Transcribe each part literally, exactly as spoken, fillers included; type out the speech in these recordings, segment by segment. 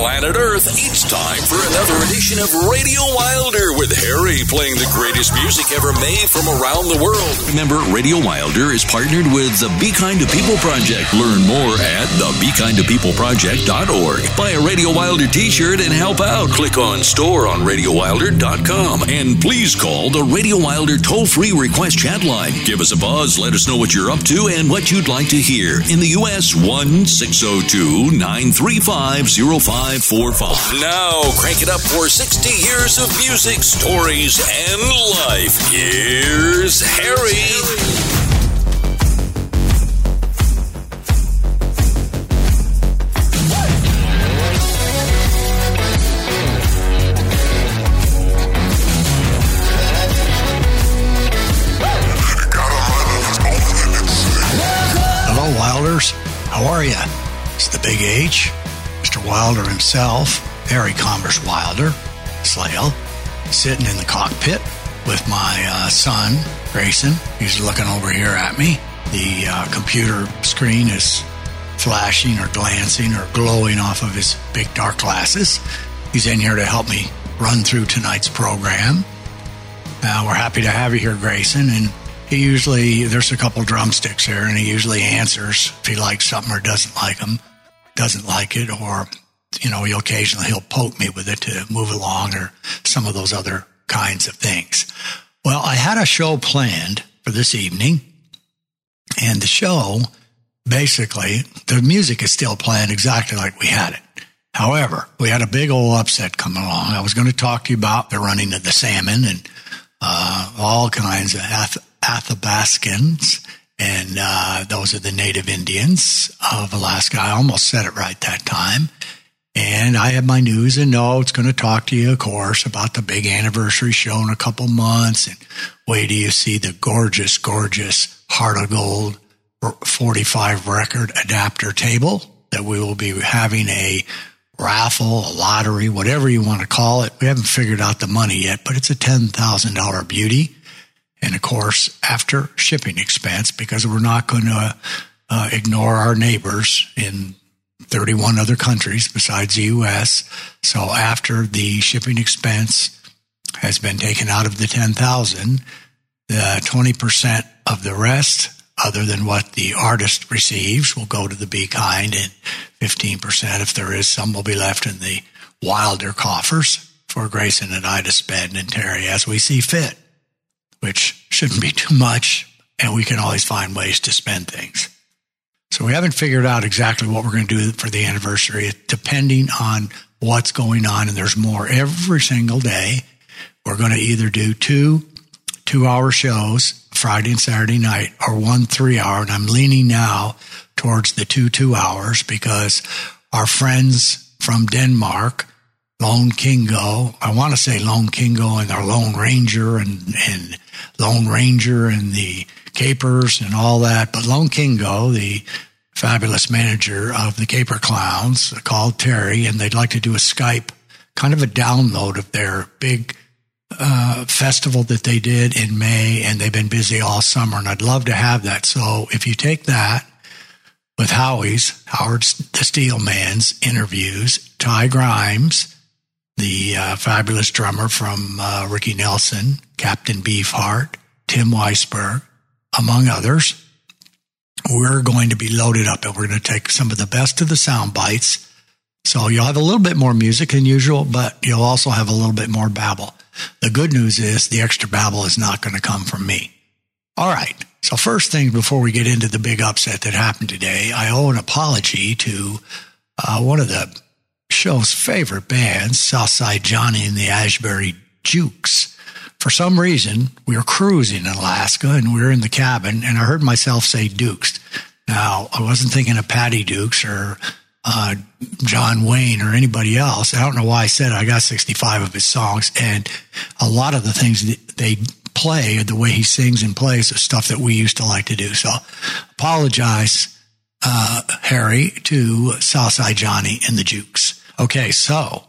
planet Earth. It's time for another edition of Radio Wilder with Harry playing the greatest music ever made from around the world. Remember, Radio Wilder is partnered with the Be Kind of People Project. Learn more at the be kind of people project dot org. Buy a Radio Wilder t-shirt and help out. Click on store on radio wilder dot com. And please call the Radio Wilder toll-free request chat line. Give us a buzz. Let us know what you're up to and what you'd like to hear. In the U S, one six zero two nine three five zero five four five. Now, crank it up for sixty years of music, stories, and life. Here's Harry. How are you? It's the Big H, Mister Wilder himself, Harry Converse Wilder, Slail, sitting in the cockpit with my uh, son, Grayson. He's looking over here at me. The uh, computer screen is flashing or glancing or glowing off of his big dark glasses. He's in here to help me run through tonight's program. Uh, we're happy to have you here, Grayson, and He usually, there's a couple drumsticks here, and he usually answers if he likes something or doesn't like them, doesn't like it, or, you know, he'll occasionally he'll poke me with it to move along or some of those other kinds of things. Well, I had a show planned for this evening, and the show, basically, the music is still playing exactly like we had it. However, we had a big old upset come along. I was going to talk to you about the running of the salmon and uh, all kinds of ath- Athabascans, and uh, those are the native Indians of Alaska. I almost said it right that time. And I have my news and notes, going to talk to you, of course, about the big anniversary show in a couple months. And wait till you see the gorgeous, gorgeous Heart of Gold forty-five record adapter table that we will be having a raffle, a lottery, whatever you want to call it. We haven't figured out the money yet, but it's a ten thousand dollars beauty. And, of course, after shipping expense, because we're not going to uh, ignore our neighbors in thirty-one other countries besides the U S. So after the shipping expense has been taken out of the ten thousand dollars, the twenty percent of the rest, other than what the artist receives, will go to the Be Kind, and fifteen percent, if there is some, will be left in the Wilder coffers for Grayson and I to spend, and Terry as we see fit, which shouldn't be too much, and we can always find ways to spend things. So we haven't figured out exactly what we're going to do for the anniversary, depending on what's going on, and there's more every single day. We're going to either do two two-hour shows, Friday and Saturday night, or one three-hour, and I'm leaning now towards the two two-hours because our friends from Denmark, Lone Kingo, I want to say Lone Kingo and our Lone Ranger and, and Lone Ranger and the Capers and all that. But Lone Kingo, the fabulous manager of the Caper Clowns, called Terry, and they'd like to do a Skype, kind of a download of their big uh, festival that they did in May, and they've been busy all summer, and I'd love to have that. So if you take that with Howie's, Howard the Steelman's interviews, Ty Grimes, the uh, fabulous drummer from uh, Ricky Nelson, Captain Beefheart, Tim Weisberg, among others. We're going to be loaded up, and we're going to take some of the best of the sound bites. So you'll have a little bit more music than usual, but you'll also have a little bit more babble. The good news is the extra babble is not going to come from me. All right. So first thing, before we get into the big upset that happened today, I owe an apology to uh, one of the show's favorite bands, Southside Johnny and the Asbury Jukes. For some reason, we were cruising in Alaska, and we were in the cabin, and I heard myself say Dukes. Now, I wasn't thinking of Patty Dukes or uh, John Wayne or anybody else. I don't know why I said it. I got sixty-five of his songs, and a lot of the things that they play, the way he sings and plays, is stuff that we used to like to do. So, apologize, uh, Harry, to Southside Johnny and the Jukes. Okay, so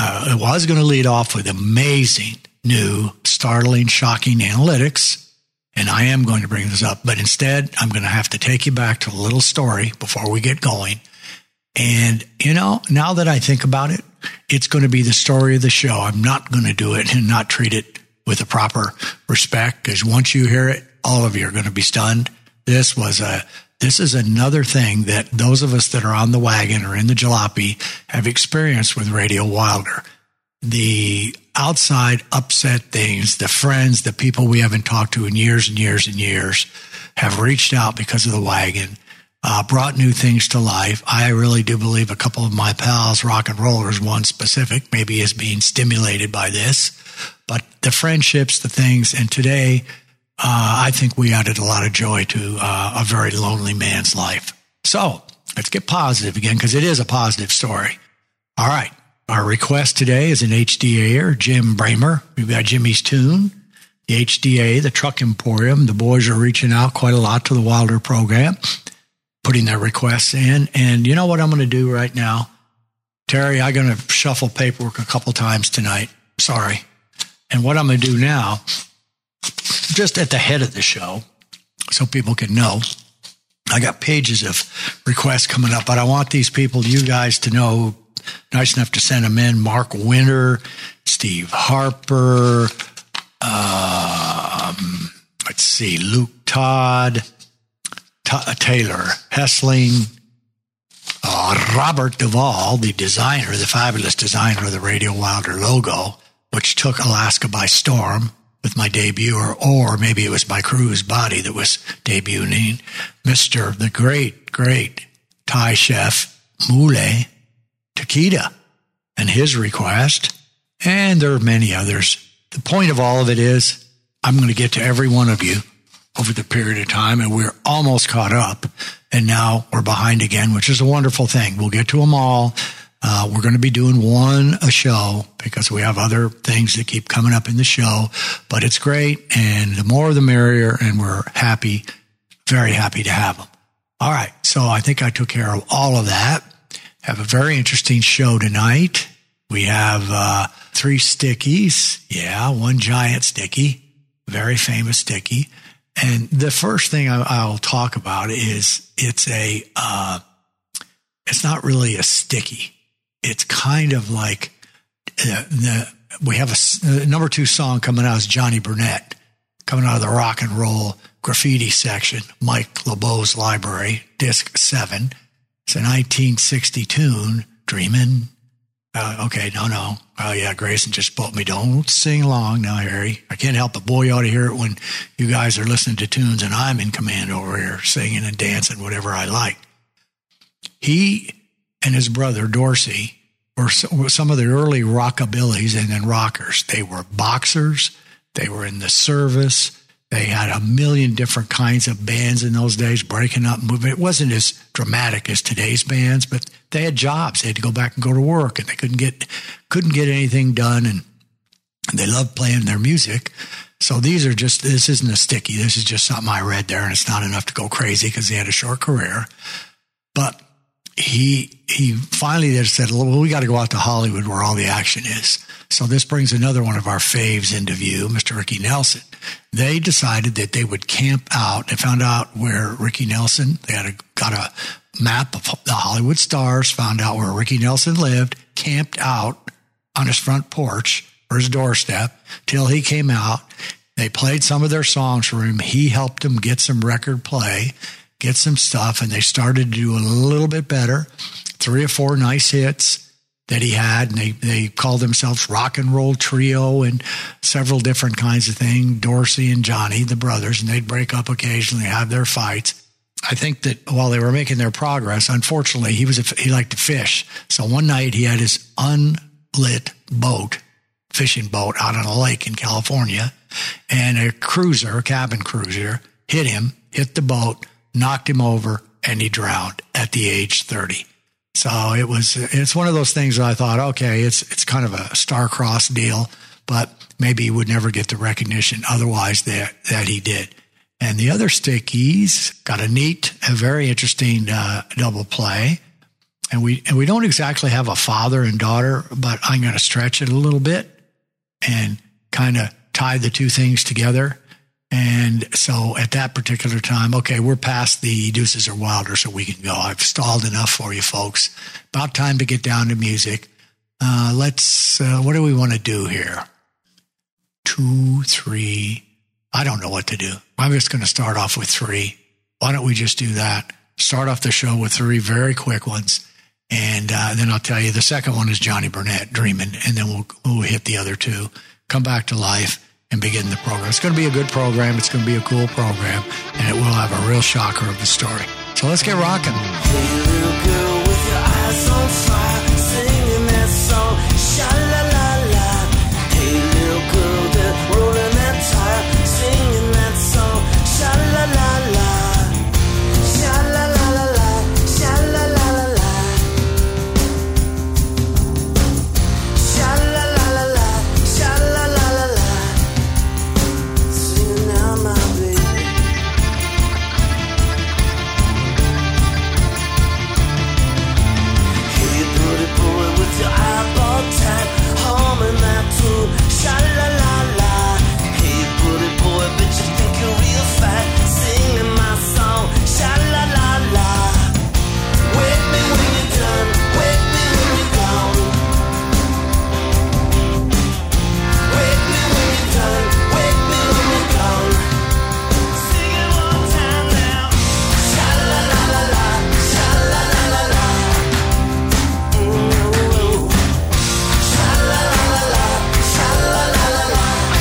uh, it was going to lead off with amazing, new, startling, shocking analytics, and I am going to bring this up, but instead I'm going to have to take you back to a little story before we get going, And, you know, now that I think about it, it's going to be the story of the show. I'm not going to do it and not treat it with the proper respect, because once you hear it, all of you are going to be stunned. This was a, this is another thing that those of us that are on the wagon or in the jalopy have experienced with Radio Wilder. The outside upset things, the friends, the people we haven't talked to in years and years and years have reached out because of the wagon, uh, brought new things to life. I really do believe a couple of my pals, rock and rollers, one specific, maybe is being stimulated by this, but the friendships, the things, and today, Uh, I think we added a lot of joy to uh, a very lonely man's life. So let's get positive again, because it is a positive story. All right. Our request today is an H D A-er, Jim Bramer. We've got Jimmy's Tune, the H D A, the Truck Emporium. The boys are reaching out quite a lot to the Wilder program, putting their requests in. And you know what I'm going to do right now? Terry, I'm going to shuffle paperwork a couple times tonight. Sorry. And what I'm going to do now, just at the head of the show, so people can know, I got pages of requests coming up, but I want these people, you guys, to know, nice enough to send them in. Mark Winter, Steve Harper, um, let's see, Luke Todd, T- Taylor Hessling, uh, Robert Duvall, the designer, the fabulous designer of the Radio Wilder logo, which took Alaska by storm with my debut, or, or maybe it was my crew's body that was debuting. Mister the great, great Thai chef Mule Takeda and his request. And there are many others. The point of all of it is I'm going to get to every one of you over the period of time, and we're almost caught up. And now we're behind again, which is a wonderful thing. We'll get to them all. Uh, we're going to be doing one a show because we have other things that keep coming up in the show, but it's great. And the more the merrier. And we're happy, very happy to have them. All right. So I think I took care of all of that. Have a very interesting show tonight. We have, uh, three stickies. Yeah. One giant sticky, very famous sticky. And the first thing I, I'll talk about is it's a, uh, it's not really a sticky. It's kind of like uh, the, we have a uh, number two song coming out is Johnny Burnette, coming out of the rock and roll graffiti section, Mike LeBeau's Library, disc seven. It's a nineteen sixty tune, Dreamin'. Uh, okay, no, no. Oh, yeah, Grayson just bought me. Don't sing along now, Harry. I can't help it. Boy, you ought to hear it when you guys are listening to tunes and I'm in command over here, singing and dancing, whatever I like. He and his brother, Dorsey, were some of the early rockabillys and then rockers. They were boxers. They were in the service. They had a million different kinds of bands in those days, breaking up movement. It wasn't as dramatic as today's bands, but they had jobs. They had to go back and go to work, and they couldn't get couldn't get anything done, and they loved playing their music. So these are just, this isn't a sticky. This is just something I read there, and it's not enough to go crazy because they had a short career. But He he finally just said, well, we got to go out to Hollywood where all the action is. So this brings another one of our faves into view, Mister Ricky Nelson. They decided that they would camp out. They found out where Ricky Nelson, they had a, got a map of the Hollywood stars, found out where Ricky Nelson lived, camped out on his front porch or his doorstep till he came out. They played some of their songs for him. He helped them get some record play, get some stuff, and they started to do a little bit better. Three or four nice hits that he had, and they, they called themselves Rock and Roll Trio and several different kinds of things, Dorsey and Johnny, the brothers, and they'd break up occasionally, have their fights. I think that while they were making their progress, unfortunately, he was a, he liked to fish. So one night he had his unlit boat, fishing boat, out on a lake in California, and a cruiser, a cabin cruiser, hit him, hit the boat, knocked him over, and he drowned at the age thirty. So it was, it's one of those things that I thought, okay, it's, it's kind of a star-crossed deal, but maybe he would never get the recognition otherwise that, that he did. And the other stickies got a neat, a very interesting uh, double play. And we, and we don't exactly have a father and daughter, but I'm going to stretch it a little bit and kind of tie the two things together. And so at that particular time, okay, we're past the Deuces or Wilder, so we can go. I've stalled enough for you folks. About time to get down to music. Uh, let's, uh, what do we want to do here? Two, three, I don't know what to do. I'm just going to start off with three. Why don't we just do that? Start off the show with three very quick ones. And uh, then I'll tell you, the second one is Johnny Burnette, Dreamin', and then we'll, we'll hit the other two. Come back to life and begin the program. It's going to be a good program. It's going to be a cool program, and it will have a real shocker of the story. So let's get rocking. Hey, little girl with your eyes on fire, singing that song, sha-la-la-la. Hey, little girl, they're rolling that tire, singing that song, sha-la-la-la. Sha-la-la-la-la, sha-la-la-la-la. Sha-la-la-la-la, sha-la-la-la-la. Singing now, my baby. Hey, pretty boy with your eyeball tight, humming that tune, sha-la-la-la. Hey, pretty boy, but you think you're real fine, singing my song, sha-la-la-la. Wake me when you're done, wake me when you're gone. Wake me when you're done, wake me when you're gone. Sing it one time now. Sha-la-la-la-la, sha-la-la-la-la. Ooh. Sha-la-la-la-la, sha-la-la-la-la.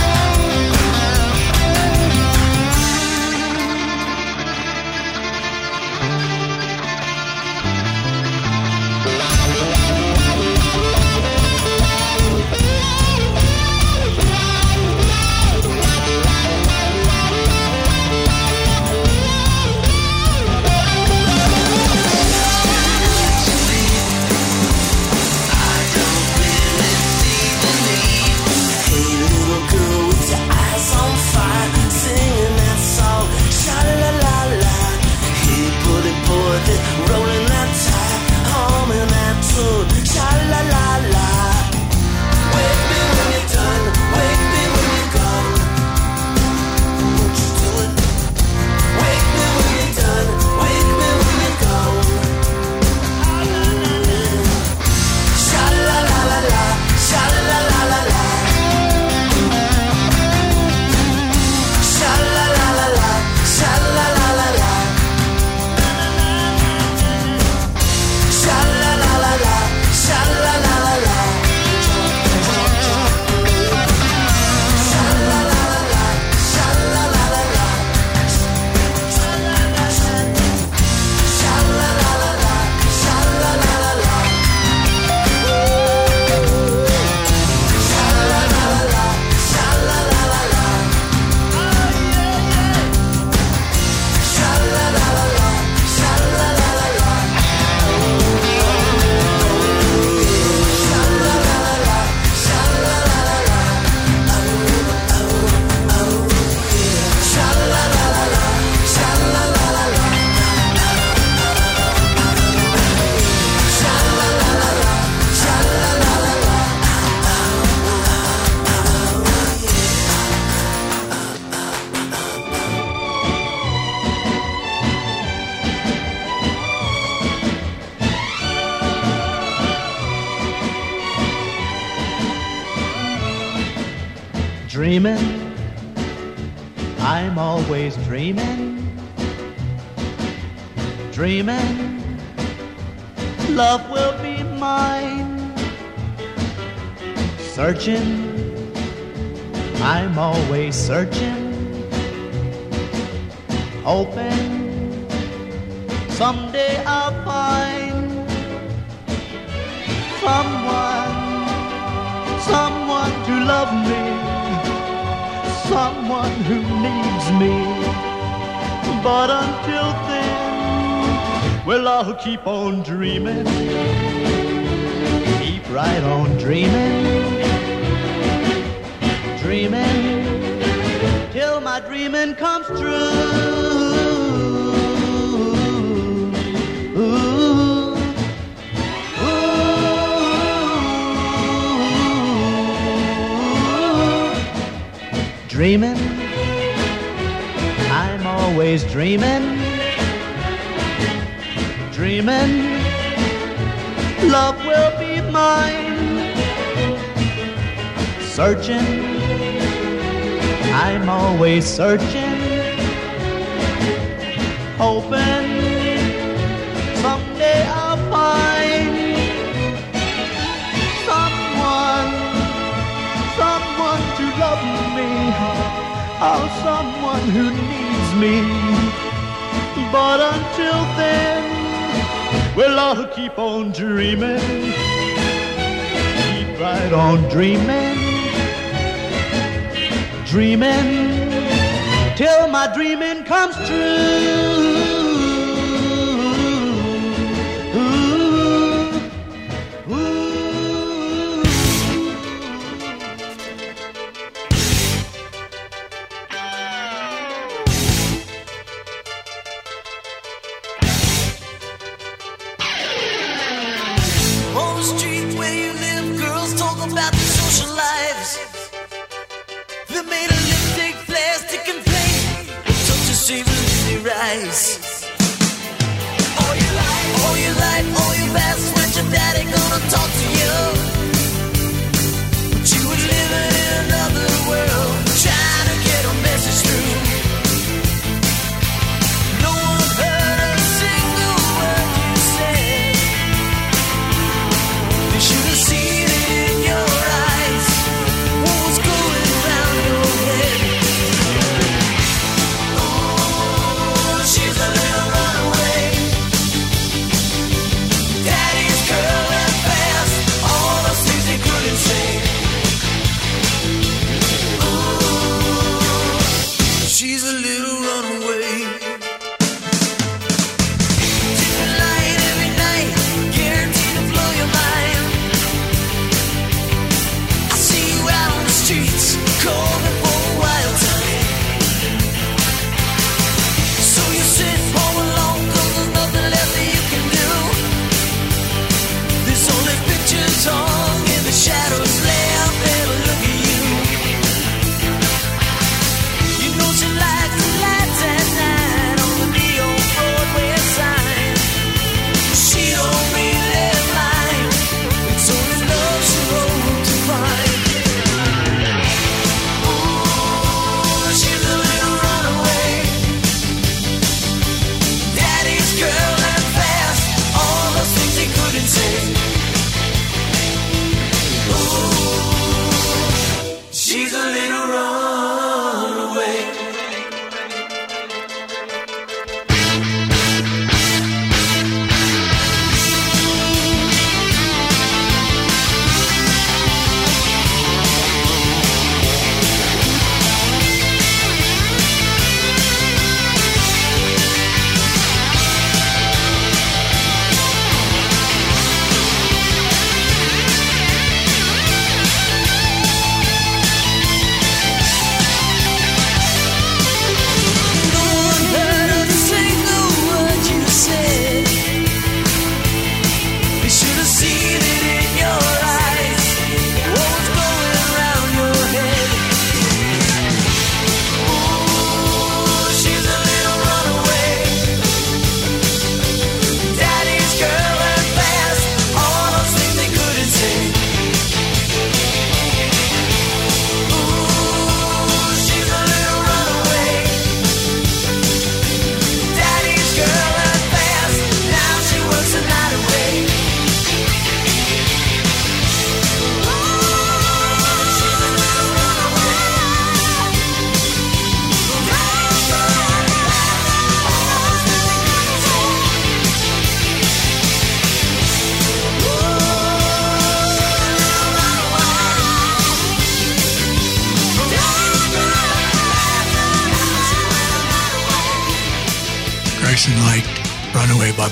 Dreamin', I'm always dreamin', dreamin', love will be mine. Searchin', I'm always searchin', hopin', someday I'll find someone, someone to love me. Someone who needs me, but until then, well, I'll keep on dreaming, keep right on dreaming, dreaming, till my dreaming comes true. Ooh. Dreamin', always dreamin', dreamin', love will be mine. Searchin', I'm always searchin', hopin' someday I'll find someone, someone to love me, oh, someone who needs me. But until then, we'll all keep on dreaming, keep right on dreaming, dreaming, till my dreaming comes true. Ooh, ooh. On the street where you live, girls talk about their social lives. They made a lipstick, plastic, and rice. All your life, all your life, all your past, when's your daddy gonna talk to you? But you were living in another world, trying to get a message through. No one heard a single word you said. They should have seen it in your eyes, what was going around your head.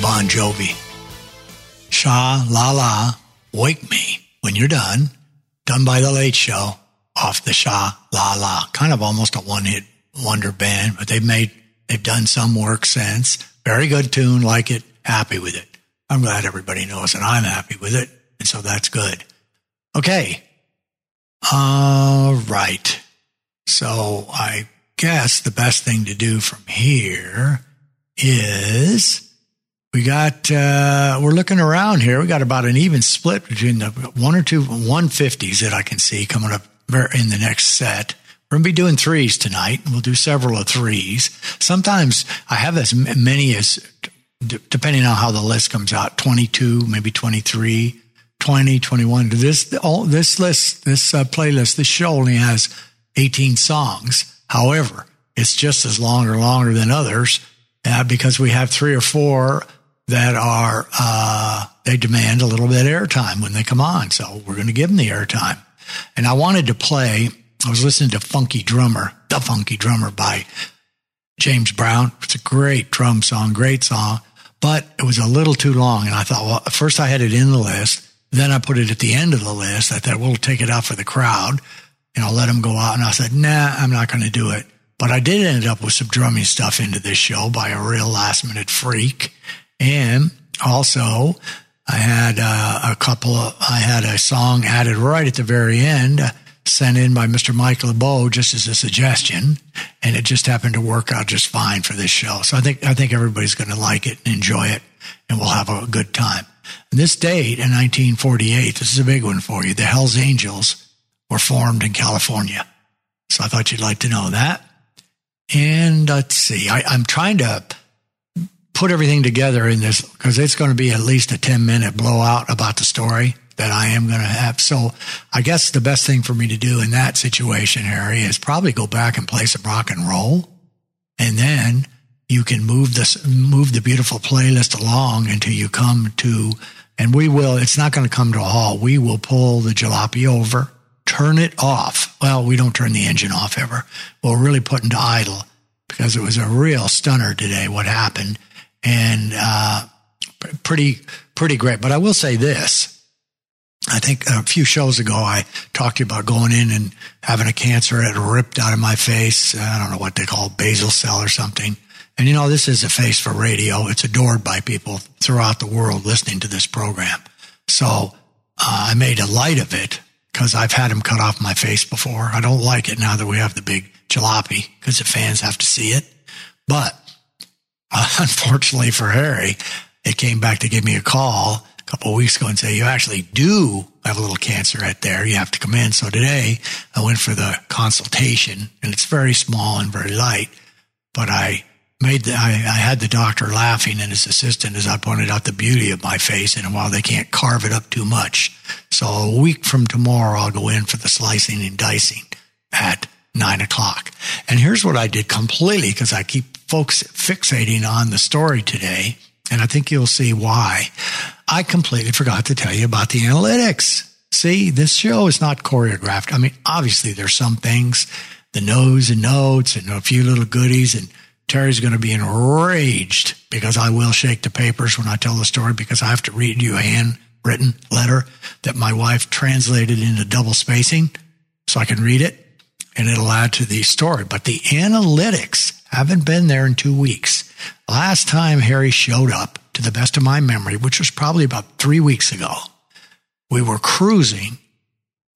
Bon Jovi. Sha La La, Wake Me When You're Done, done by The Late Show, off the Sha La La. Kind of almost a one-hit wonder band, but they've made, they've done some work since. Very good tune, like it, happy with it. I'm glad everybody knows, and I'm happy with it, and so that's good. Okay. All right. So I guess the best thing to do from here is we got, uh, we're looking around here. We got about an even split between the one or two one fifties that I can see coming up in the next set. We're going to be doing threes tonight. We'll do several of threes. Sometimes I have as many as, d- depending on how the list comes out, twenty-two, maybe twenty-three, twenty, twenty-one. This, all, this list, this uh, playlist, this show only has eighteen songs. However, it's just as long or longer than others uh, because we have three or four that are, uh, they demand a little bit of airtime when they come on. So we're going to give them the airtime. And I wanted to play... I was listening to Funky Drummer, The Funky Drummer by James Brown. It's a great drum song, great song, but it was a little too long. And I thought, well, first I had it in the list. Then I put it at the end of the list. I thought, we'll take it out for the crowd and I'll let them go out. And I said, nah, I'm not going to do it. But I did end up with some drumming stuff into this show by a real last minute freak. And also I had uh, a couple of, I had a song added right at the very end, sent in by Mister Mike LeBeau just as a suggestion, and it just happened to work out just fine for this show. So I think I think everybody's going to like it and enjoy it, and we'll have a good time. And this date in nineteen forty-eight, this is a big one for you, the Hells Angels were formed in California. So I thought you'd like to know that. And let's see, I, I'm trying to put everything together in this because it's going to be at least a ten-minute blowout about the story that I am going to have. So I guess the best thing for me to do in that situation, Harry, is probably go back and play some rock and roll. And then you can move this, move the beautiful playlist along until you come to, and we will, it's not going to come to a halt. We will pull the jalopy over, turn it off. Well, we don't turn the engine off ever. We'll really put into idle because it was a real stunner today, what happened. And uh, pretty, pretty great. But I will say this. I think a few shows ago, I talked to you about going in and having a cancer that ripped out of my face. I don't know what they call basal cell or something. And, you know, this is a face for radio. It's adored by people throughout the world listening to this program. So uh, I made a light of it because I've had them cut off my face before. I don't like it now that we have the big jalopy because the fans have to see it. But uh, unfortunately for Harry, it came back to give me a call a couple of weeks ago and say, you actually do have a little cancer right there. You have to come in. So today I went for the consultation and it's very small and very light, but I made the, I, I had the doctor laughing and his assistant as I pointed out the beauty of my face and while they can't carve it up too much. So a week from tomorrow, I'll go in for the slicing and dicing at nine o'clock. And here's what I did completely because I keep folks fixating on the story today. And I think you'll see why. I completely forgot to tell you about the analytics. See, this show is not choreographed. I mean, obviously there's some things, the no's and notes and a few little goodies. And Terry's going to be enraged because I will shake the papers when I tell the story because I have to read you a handwritten letter that my wife translated into double spacing so I can read it and it'll add to the story. But the analytics haven't been there in two weeks. Last time Harry showed up, to the best of my memory, which was probably about three weeks ago, we were cruising,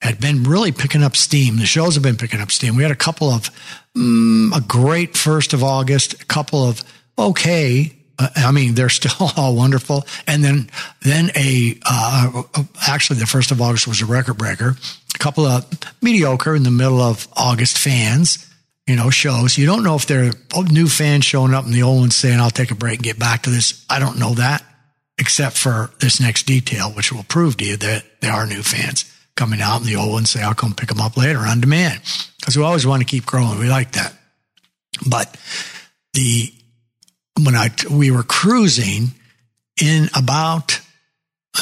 had been really picking up steam. The shows have been picking up steam. We had a couple of, mm, a great first of August, a couple of okay, uh, I mean, they're still all wonderful. And then then a, uh, actually the first of August was a record breaker, a couple of mediocre in the middle of August fans, you know, shows. You don't know if they're new fans showing up and the old ones saying, I'll take a break and get back to this. I don't know that, except for this next detail, which will prove to you that there are new fans coming out and the old ones say, I'll come pick them up later on demand. Because we always want to keep growing. We like that. But the when I we were cruising in about,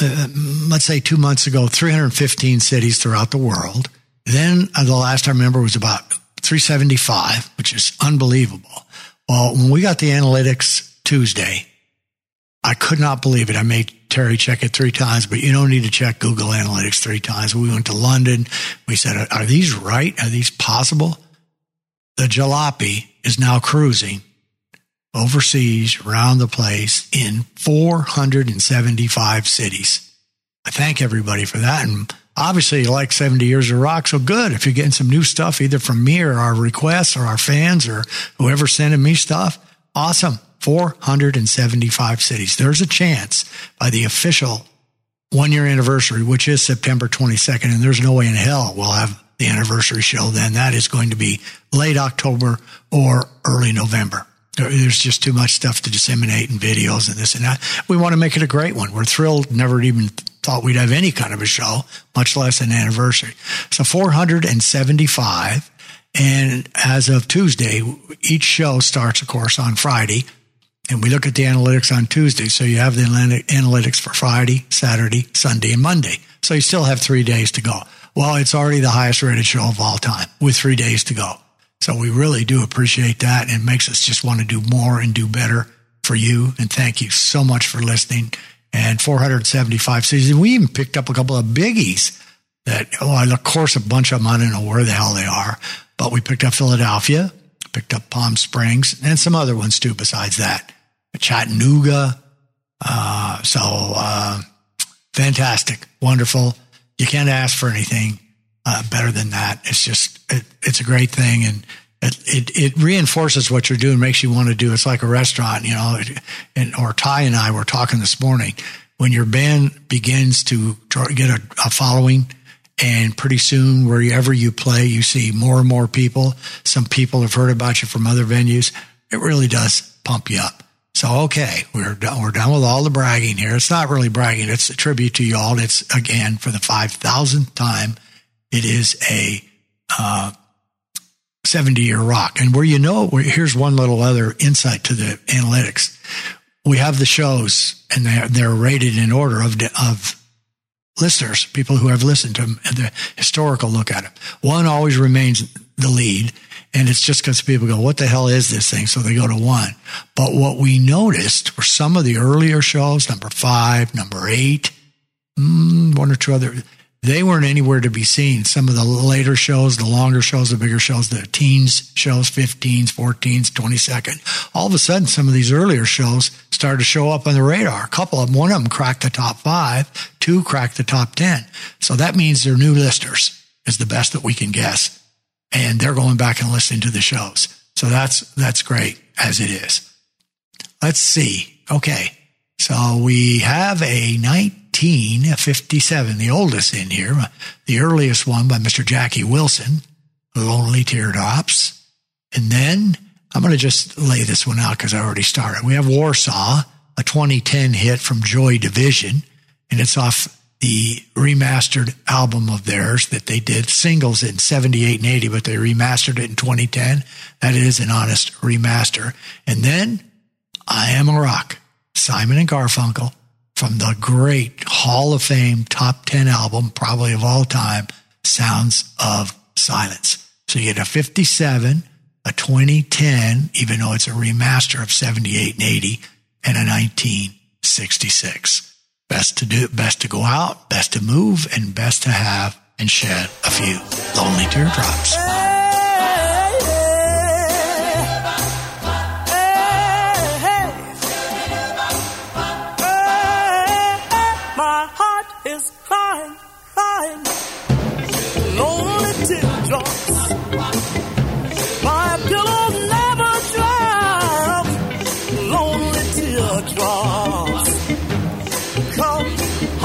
uh, let's say two months ago, three hundred fifteen cities throughout the world. Then uh, the last I remember was about three seventy-five, which is unbelievable. Well, when we got the analytics Tuesday, I could not believe it. I made Terry check it three times, but you don't need to check Google Analytics three times. We went to London. We said, are these right? Are these possible? The jalopy is now cruising overseas around the place in four hundred seventy-five cities. I thank everybody for that. And obviously you like seventy years of rock, so good. If you're getting some new stuff, either from me or our requests or our fans or whoever sending me stuff, awesome. four hundred seventy-five cities. There's a chance by the official one-year anniversary, which is September twenty-second, and there's no way in hell we'll have the anniversary show then. That is going to be late October or early November. There's just too much stuff to disseminate and videos and this and that. We want to make it a great one. We're thrilled. Never even thought we'd have any kind of a show, much less an anniversary. So four hundred seventy-five. And as of Tuesday, each show starts, of course, on Friday. And we look at the analytics on Tuesday. So you have the analytics for Friday, Saturday, Sunday, and Monday. So you still have three days to go. Well, it's already the highest rated show of all time with three days to go. So we really do appreciate that, and it makes us just want to do more and do better for you. And thank you so much for listening. And four hundred seventy-five cities. We even picked up a couple of biggies that, oh, of course, a bunch of them, I don't know where the hell they are. But we picked up Philadelphia, picked up Palm Springs, and some other ones too besides that. Chattanooga. Uh, so uh, fantastic, wonderful. You can't ask for anything uh, better than that. It's just, it, it's a great thing. And it, it, it reinforces what you're doing, makes you want to do. It's like a restaurant, you know, and, or Ty and I were talking this morning. When your band begins to get a, a following, and pretty soon wherever you play, you see more and more people. Some people have heard about you from other venues. It really does pump you up. So, okay, we're done, we're done with all the bragging here. It's not really bragging. It's a tribute to y'all. It's, again, for the five thousandth time, it is a uh, seventy-year rock. And where you know, where, here's one little other insight to the analytics. We have the shows, and they're, they're rated in order of of listeners, people who have listened to them, and the historical look at them. One always remains the lead. And it's just because people go, what the hell is this thing? So they go to one. But what we noticed were some of the earlier shows, number five, number eight, one or two other, they weren't anywhere to be seen. Some of the later shows, the longer shows, the bigger shows, the teens shows, fifteens, fourteens, twenty-second. All of a sudden, some of these earlier shows started to show up on the radar. A couple of them, one of them cracked the top five, two cracked the top ten. So that means they're new listeners, is the best that we can guess. And they're going back and listening to the shows. So that's that's great as it is. Let's see. Okay. So we have a nineteen fifty-seven, the oldest in here, the earliest one by Mister Jackie Wilson, Lonely Teardrops. And then I'm going to just lay this one out because I already started. We have Warsaw, a twenty ten hit from Joy Division, and it's off the remastered album of theirs that they did singles in seventy-eight and eighty, but they remastered it in twenty ten. That is an honest remaster. And then I Am a Rock, Simon and Garfunkel, from the great Hall of Fame top ten album, probably of all time, Sounds of Silence. So you get a fifty-seven, a twenty ten, even though it's a remaster of seventy-eight and eighty, and a nineteen sixty-six. Best to do, best to go out, best to move, and best to have and shed a few lonely teardrops. My heart is crying, crying, lonely teardrops. My pillow never dries, lonely teardrops. Say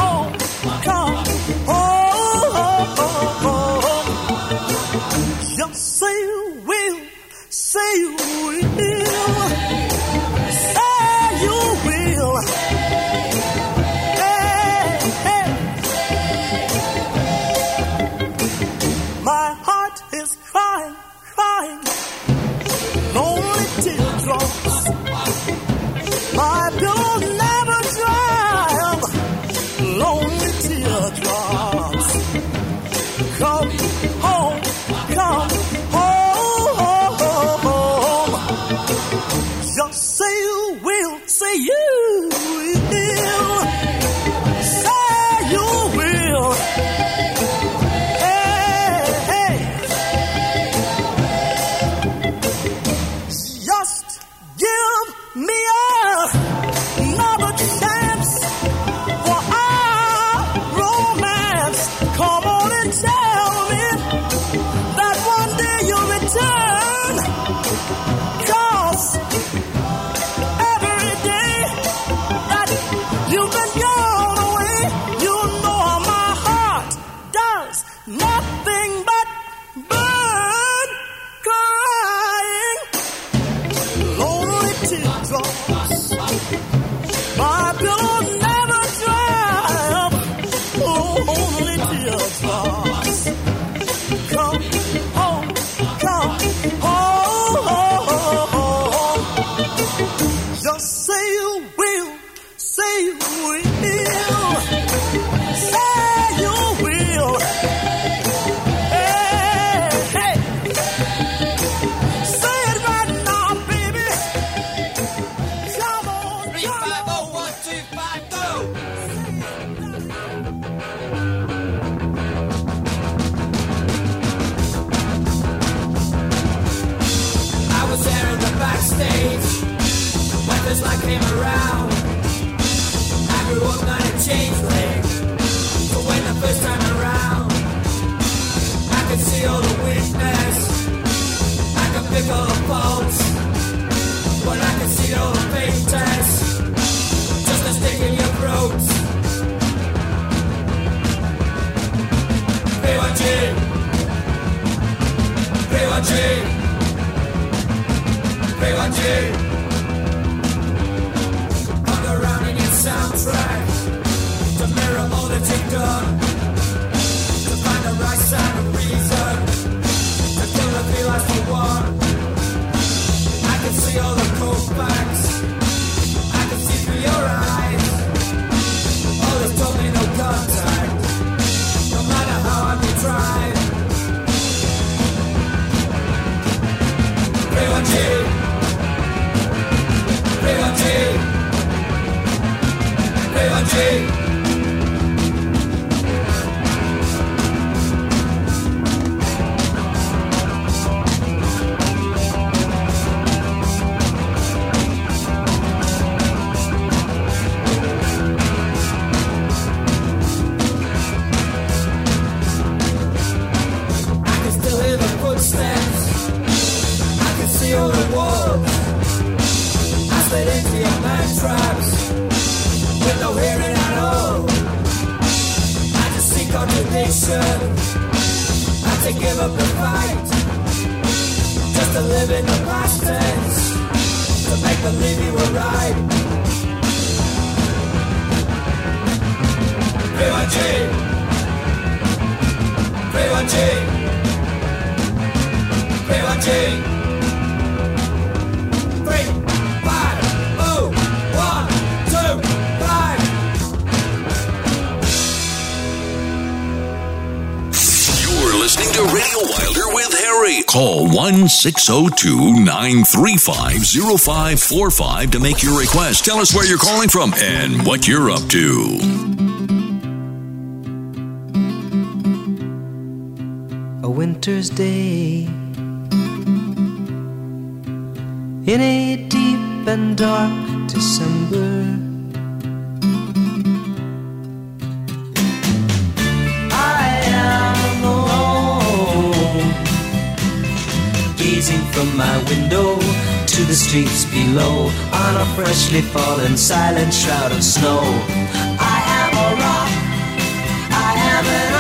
you will, say you will, say you will, hey, hey. My heart is crying, crying, lonely teardrops. My pillow never dries, lonely teardrops. Come home, come home. You will, say you will, hey, hey. Just give me another chance for our romance. Come on. nothing but bird crying, lonely teardrops. My pillow never dry up, lonely teardrops. Come home, come home. Just say you will, say you will. I came around, I grew up not a changeling, but when the first time around, I could see all the weakness, I could pick all the faults, but I could see all the fake tests, just a stick in your throat. P Y G, P Y G, P Y G. Soundtrack to mirror all that you've done, to find the right side of reason, to kill the feel as the one. I can see all the cold facts, I can see through your eyes. All this told me no contact, no matter how I can try. P Y G, P Y G. P Y G. I can still hear the footsteps, I can see all the walls, I slid into your man traps. With no hearing at all, I just see contradiction. I have to give up the fight, just to live in the past tense, to make believe you were right. P Y G, P Y G, P Y G. Listening to Radio Wilder with Harry. Call one six zero two nine three five zero five four five to make your request. Tell us where you're calling from and what you're up to. A winter's day in a deep and dark December. From my window to the streets below, on a freshly fallen silent shroud of snow, I am a rock, I am an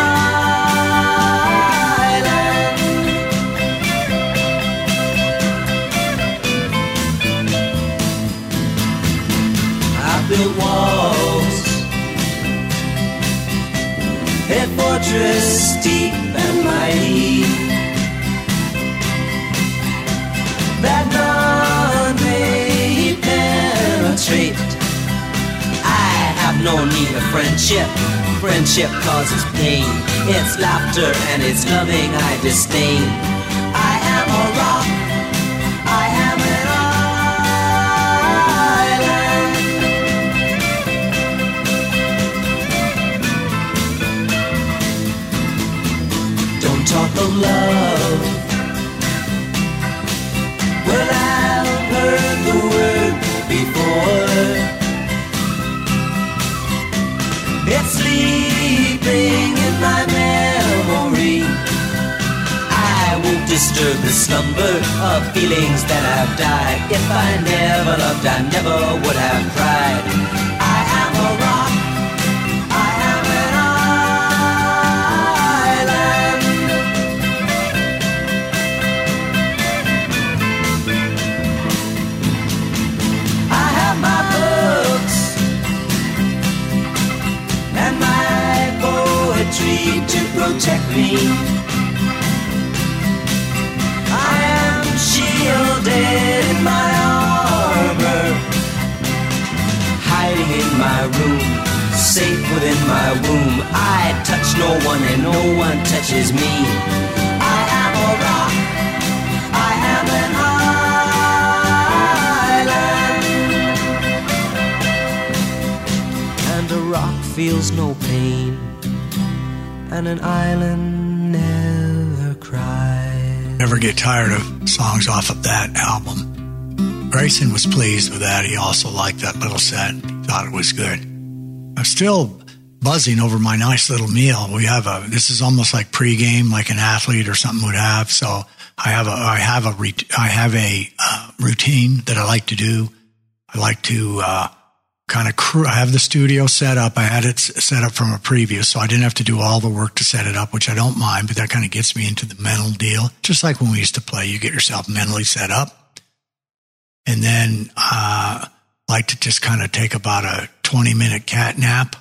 island. I built walls, a fortress deep and mighty, that none may penetrate. I have no need of friendship. Friendship causes pain. It's laughter and it's loving I disdain. I am a rock. I am an island. Don't talk of love. Well, I've heard the word before. It's sleeping in my memory. I won't disturb the slumber of feelings that have died. If I never loved, I never would have cried. I am a rock. I am an island. protect me. I am shielded in my armor, hiding in my room, safe within my womb. I touch no one and no one touches me. I am a rock, I am an island, and a rock feels no pain, and an island never cries. Never get tired of songs off of that album. Grayson was pleased with that. He also liked that little set. He thought it was good. I'm still buzzing over my nice little meal. We have a, this is almost like pregame, like an athlete or something would have. So I have a, I have a, I have a uh, routine that I like to do. I like to, uh, kind of crew. I have the studio set up. I had it set up from a preview, so I didn't have to do all the work to set it up, which I don't mind, but that kind of gets me into the mental deal. Just like when we used to play, you get yourself mentally set up. And then uh, like to just kind of take about a twenty minute cat nap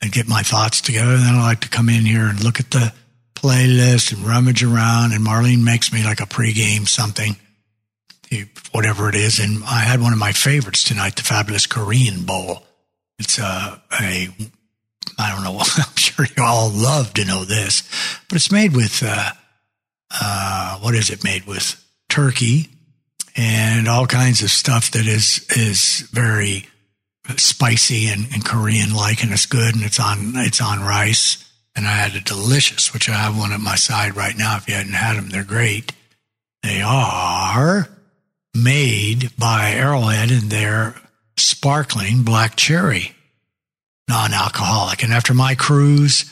and get my thoughts together. And then I like to come in here and look at the playlist and rummage around. And Marlene makes me like a pregame something, whatever it is. And I had one of my favorites tonight, the Fabulous Korean Bowl. It's a, a I don't know, I'm sure you all love to know this, but it's made with, uh, uh, what is it made with? Turkey and all kinds of stuff that is, is very spicy and, and Korean-like, and it's good, and it's on, it's on rice. And I had a delicious, which I have one at my side right now. If you hadn't had them, they're great. They are made by Arrowhead, and they're sparkling black cherry, non-alcoholic. And after my cruise,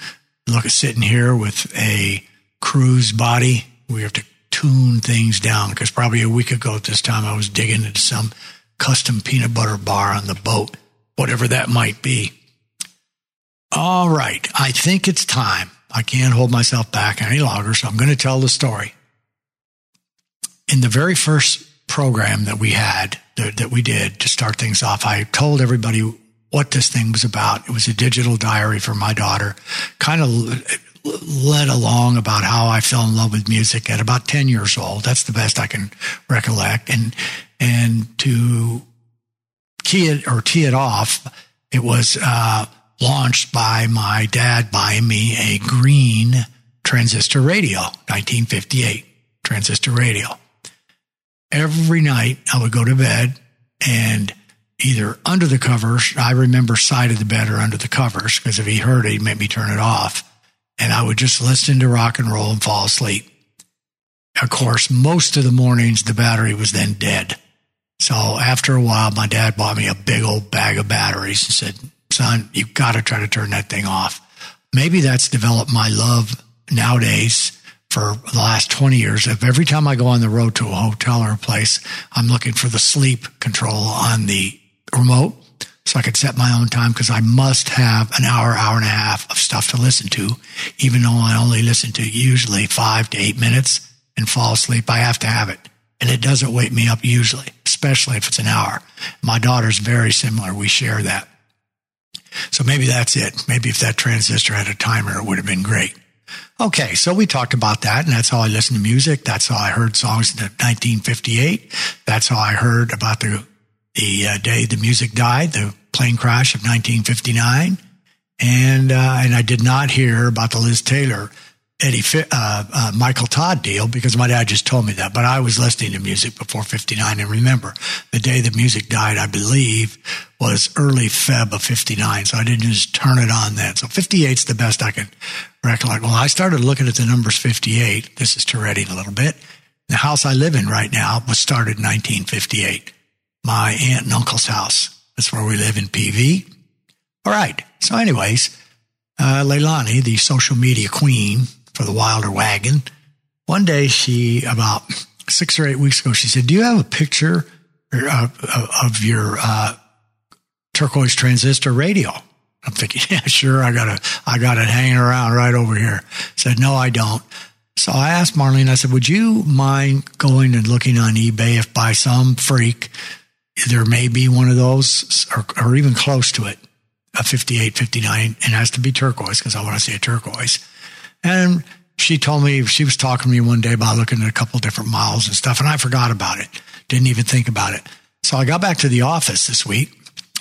look at sitting here with a cruise body, we have to tune things down, because probably a week ago at this time, I was digging into some custom peanut butter bar on the boat, whatever that might be. All right, I think it's time. I can't hold myself back any longer, so I'm going to tell the story. In the very first program that we had, that we did to start things off, I told everybody what this thing was about. It was a digital diary for my daughter, kind of led along about how I fell in love with music at about ten years old. That's the best I can recollect. And and to key it or tee it off, it was uh, launched by my dad buying me a green transistor radio, nineteen fifty-eight transistor radio. Every night I would go to bed, and either under the covers, I remember side of the bed or under the covers, because if he heard it, he'd make me turn it off. And I would just listen to rock and roll and fall asleep. Of course, most of the mornings, the battery was then dead. So after a while, my dad bought me a big old bag of batteries and said, son, you've got to try to turn that thing off. Maybe that's developed my love nowadays for the last twenty years. If every time I go on the road to a hotel or a place, I'm looking for the sleep control on the remote so I could set my own time, because I must have an hour, hour and a half of stuff to listen to, even though I only listen to usually five to eight minutes and fall asleep. I have to have it. And it doesn't wake me up usually, especially if it's an hour. My daughter's very similar. We share that. So maybe that's it. Maybe if that transistor had a timer, it would have been great. Okay, so we talked about that, and that's how I listened to music. That's how I heard songs in nineteen fifty-eight. That's how I heard about the the uh, day the music died, the plane crash of nineteen fifty-nine. And uh, and I did not hear about the Liz Taylor, Eddie, uh, uh, Michael Todd deal, because my dad just told me that. But I was listening to music before fifty-nine. And remember, the day the music died, I believe, was early Feb of fifty-nine. So I didn't just turn it on then. So fifty-eight's the best I can recollect. Well, I started looking at the numbers fifty-eight. This is Tourette a little bit. The house I live in right now was started in nineteen fifty-eight. My aunt and uncle's house. That's where we live in P V. All right. So anyways, uh, Leilani, the social media queen for the Wilder Wagon, one day she, about six or eight weeks ago, she said, do you have a picture of, of your uh, turquoise transistor radio? I'm thinking, yeah, sure, I got it, I got it hanging around right over here. I said, no, I don't. So I asked Marlene, I said, would you mind going and looking on eBay if by some freak there may be one of those, or, or even close to it, a fifty-eight, fifty-nine, and it has to be turquoise, because I want to see a turquoise. And she told me, she was talking to me one day about looking at a couple different models and stuff, and I forgot about it. Didn't even think about it. So I got back to the office this week,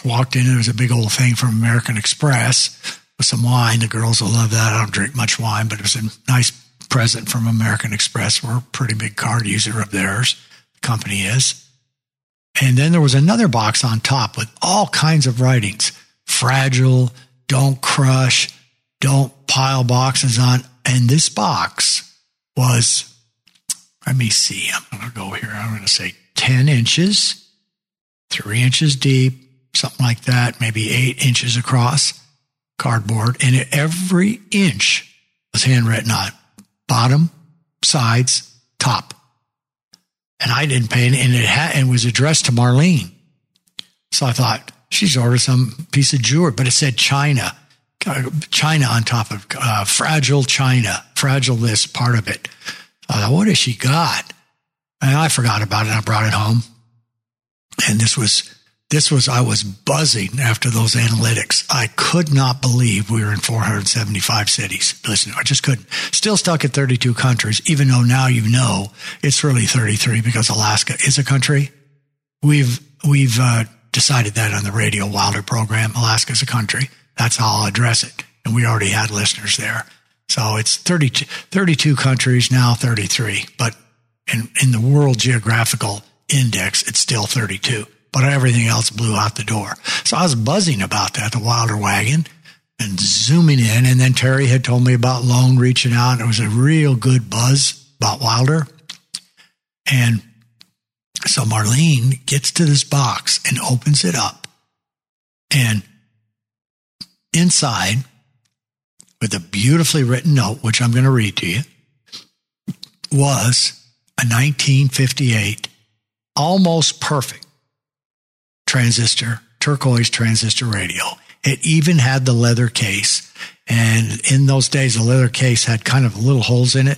walked in, there was a big old thing from American Express with some wine. The girls will love that. I don't drink much wine, but it was a nice present from American Express. We're a pretty big card user of theirs, the company is. And then there was another box on top with all kinds of writings. Fragile, don't crush, don't pile boxes on. And this box was, let me see, I'm going to go here. I'm going to say ten inches, three inches deep, something like that, maybe eight inches across, cardboard. And every inch was handwritten on bottom, sides, top. And I didn't pay any, and it ha- and was addressed to Marlene. So I thought, she's ordered some piece of jewelry, but it said China. China on top of uh, fragile China, fragile this part of it. I thought, what has she got? And I forgot about it. I brought it home. And this was, this was, I was buzzing after those analytics. I could not believe we were in four hundred seventy-five cities. Listen, I just couldn't. Still stuck at thirty-two countries, even though now you know it's really thirty-three because Alaska is a country. We've, we've uh, decided that on the Radio Wilder program. Alaska's a country. That's how I'll address it. And we already had listeners there. So it's thirty-two countries, now thirty-three. But in, in the World Geographical Index, it's still thirty-two. But everything else blew out the door. So I was buzzing about that, the Wilder Wagon, and zooming in. And then Terry had told me about Lone reaching out. It was a real good buzz about Wilder. And so Marlene gets to this box and opens it up. And inside, with a beautifully written note, which I'm going to read to you, was a nineteen fifty-eight, almost perfect transistor, turquoise transistor radio. It even had the leather case. And in those days, the leather case had kind of little holes in it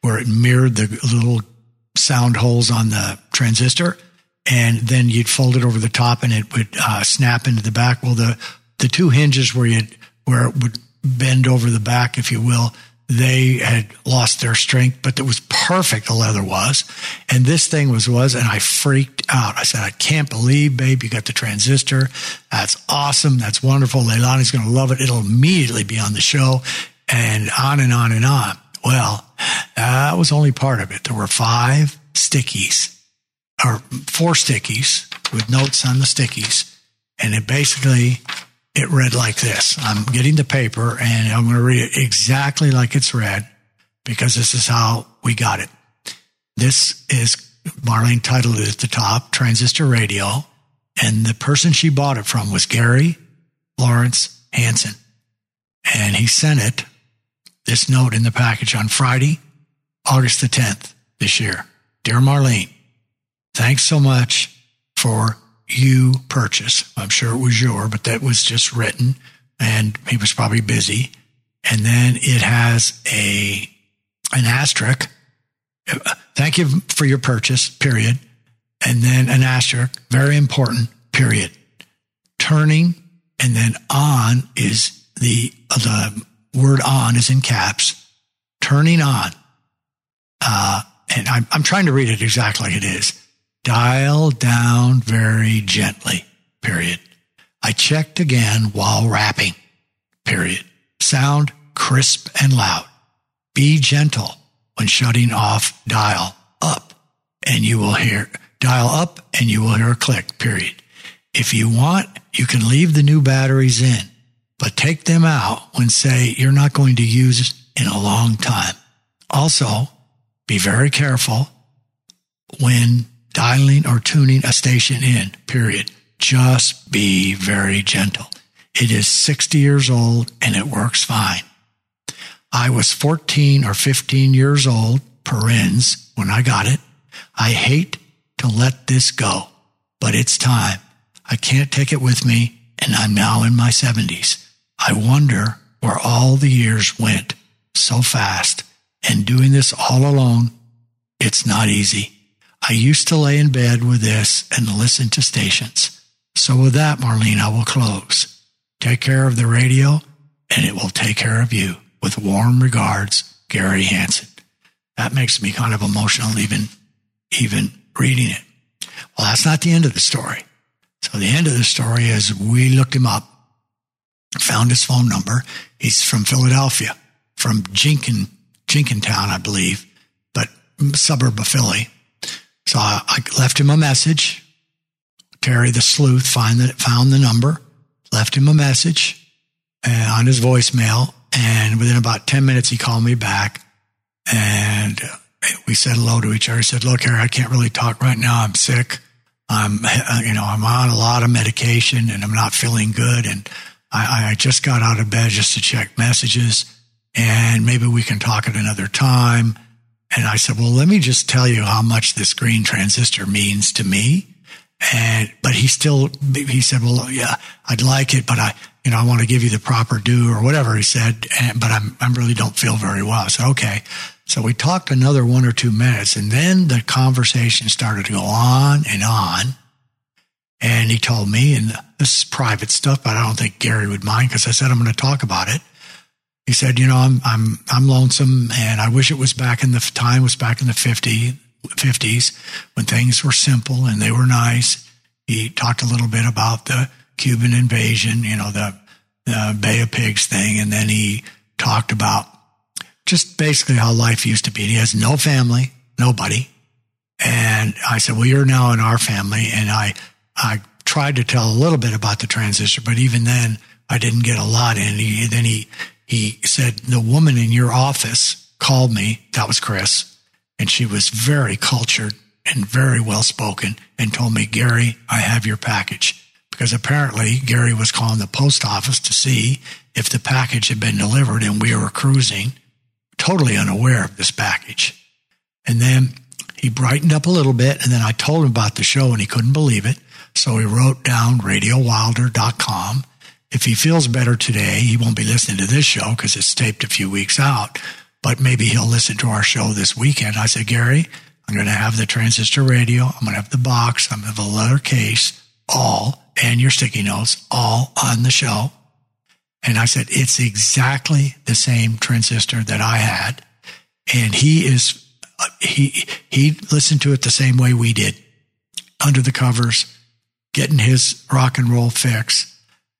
where it mirrored the little sound holes on the transistor. And then you'd fold it over the top and it would uh, snap into the back. Well, the The two hinges where you where it would bend over the back, if you will, they had lost their strength, but it was perfect, the leather was. And this thing was, was, and I freaked out. I said, I can't believe, babe, you got the transistor. That's awesome. That's wonderful. Leilani's going to love it. It'll immediately be on the show, and on and on and on. Well, that was only part of it. There were five stickies, or four stickies with notes on the stickies, and it basically... It read like this. I'm getting the paper and I'm going to read it exactly like it's read because this is how we got it. This is, Marlene titled it at the top, Transistor Radio. And the person she bought it from was Gary Lawrence Hansen. And he sent it, this note in the package on Friday, August the tenth this year. Dear Marlene, thanks so much for you purchase. I'm sure it was your, but that was just written and he was probably busy. And then it has a, an asterisk. Thank you for your purchase, period. And then an asterisk, very important, period. Turning and then on is the, the word on is in caps. Turning on. Uh, and I'm, I'm trying to read it exactly like it is. Dial down very gently, period. I checked again while rapping, period. Sound crisp and loud. Be gentle when shutting off, dial up, and you will hear, dial up, and you will hear a click, period. If you want, you can leave the new batteries in, but take them out when, say, you're not going to use in a long time. Also, be very careful when dialing or tuning a station in, period. Just be very gentle. It is sixty years old and it works fine. I was fourteen or fifteen years old, parens, when I got it. I hate to let this go, but it's time. I can't take it with me, and I'm now in my seventies. I wonder where all the years went so fast, and doing this all alone, it's not easy. I used to lay in bed with this and listen to stations. So with that, Marlene, I will close. Take care of the radio, and it will take care of you. With warm regards, Gary Hansen. That makes me kind of emotional even, even reading it. Well, that's not the end of the story. So the end of the story is we looked him up, found his phone number. He's from Philadelphia, from Jenkin, Jenkintown, I believe, but suburb of Philly. So I, I left him a message. Terry the sleuth find the, found the number, left him a message uh, on his voicemail. And within about ten minutes, he called me back. And we said hello to each other. He said, look, Harry, I can't really talk right now. I'm sick. I'm, you know, I'm on a lot of medication and I'm not feeling good. And I, I just got out of bed just to check messages and maybe we can talk at another time. And I said, well, let me just tell you how much this green transistor means to me. And, but he still, he said, well, yeah, I'd like it, but I, you know, I want to give you the proper due or whatever he said, and, but I'm, I really don't feel very well. I said, okay. So we talked another one or two minutes and then the conversation started to go on and on. And he told me, and this is private stuff, but I don't think Gary would mind because I said, I'm going to talk about it. He said, you know, I'm, I'm, I'm lonesome and I wish it was back in the time was back in the fifties when things were simple and they were nice. He talked a little bit about the Cuban invasion, you know, the, the Bay of Pigs thing. And then he talked about just basically how life used to be. He has no family, nobody. And I said, well, you're now in our family. And I, I tried to tell a little bit about the transistor, but even then I didn't get a lot in. He, then he, he said, the woman in your office called me. That was Chris. And she was very cultured and very well-spoken and told me, Gary, I have your package. Because apparently Gary was calling the post office to see if the package had been delivered and we were cruising, totally unaware of this package. And then he brightened up a little bit and then I told him about the show and he couldn't believe it. So he wrote down radio wilder dot com. If he feels better today, he won't be listening to this show because it's taped a few weeks out, but maybe he'll listen to our show this weekend. I said, Gary, I'm going to have the transistor radio. I'm going to have the box. I'm going to have a leather case, all. And your sticky notes all on the show. And I said, it's exactly the same transistor that I had. And he is, he, he listened to it the same way we did, under the covers, getting his rock and roll fix.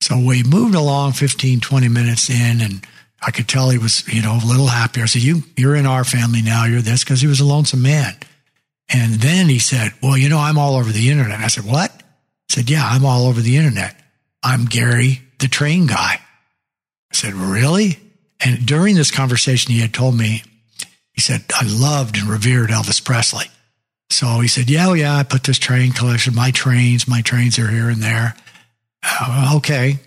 So we moved along fifteen, twenty minutes in and I could tell he was, you know, a little happier. I said, you, you're in our family now. You're this, because he was a lonesome man. And then he said, well, you know, I'm all over the internet. And I said, what? Said, yeah, I'm all over the internet. I'm Gary the train guy. I said, really? And during this conversation, he had told me, he said, I loved and revered Elvis Presley. So he said, yeah, well, yeah, I put this train collection, my trains, my trains are here and there. Uh, okay.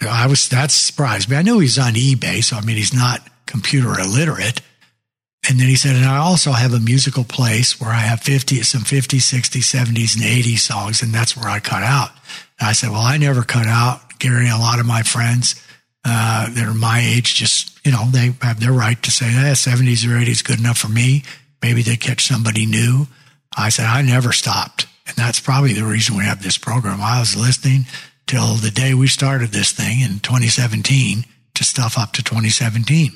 I was, that surprised me. I knew he's on eBay. So, I mean, he's not computer illiterate. And then he said, and I also have a musical place where I have fifty, some fifties, sixties, seventies, and eighties songs, and that's where I cut out. And I said, well, I never cut out. Gary, a lot of my friends uh, that are my age just, you know, they have their right to say, eh, seventies or eighties good enough for me. Maybe they catch somebody new. I said, I never stopped. And that's probably the reason we have this program. I was listening till the day we started this thing in twenty seventeen to stuff up to twenty seventeen.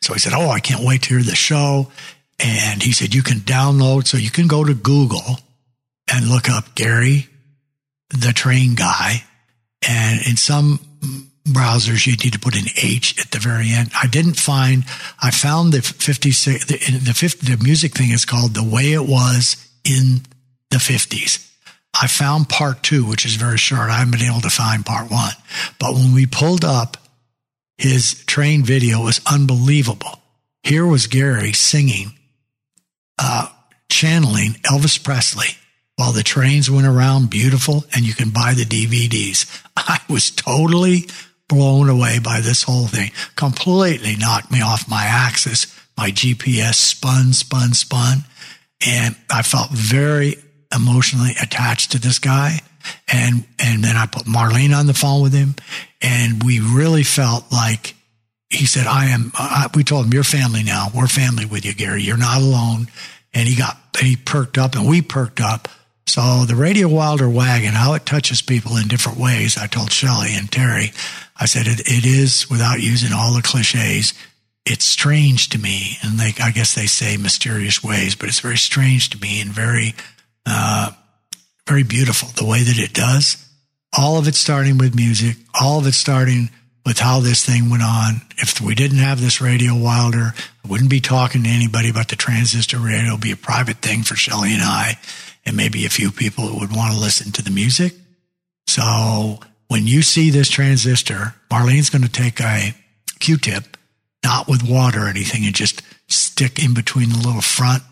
So he said, oh, I can't wait to hear the show. And he said, you can download. So you can go to Google and look up Gary, the train guy. And in some browsers, you need to put an H at the very end. I didn't find, I found the fifty-six, the, the, fifty, the music thing is called The Way It Was in the fifties. I found part two, which is very short. I haven't been able to find part one. But when we pulled up, his train video was unbelievable. Here was Gary singing, uh, channeling Elvis Presley while the trains went around. Beautiful. And you can buy the D V Ds. I was totally blown away by this whole thing. Completely knocked me off my axis. My G P S spun, spun, spun. And I felt very emotionally attached to this guy. And and then I put Marlene on the phone with him, and we really felt like he said, I am, I, we told him, you're family now. We're family with you, Gary. You're not alone. And he got, he perked up, and we perked up. So the Radio Wilder wagon, how it touches people in different ways, I told Shelley and Terry, I said, it, it is, without using all the cliches, it's strange to me. And they, I guess they say mysterious ways, but it's very strange to me and very, uh, very beautiful the way that it does. All of it starting with music, all of it starting with how this thing went on. If we didn't have this Radio Wilder, I wouldn't be talking to anybody about the transistor radio. It would be a private thing for Shelley and I, and maybe a few people who would want to listen to the music. So when you see this transistor, Marlene's going to take a Q-tip, not with water or anything, and just stick in between the little front.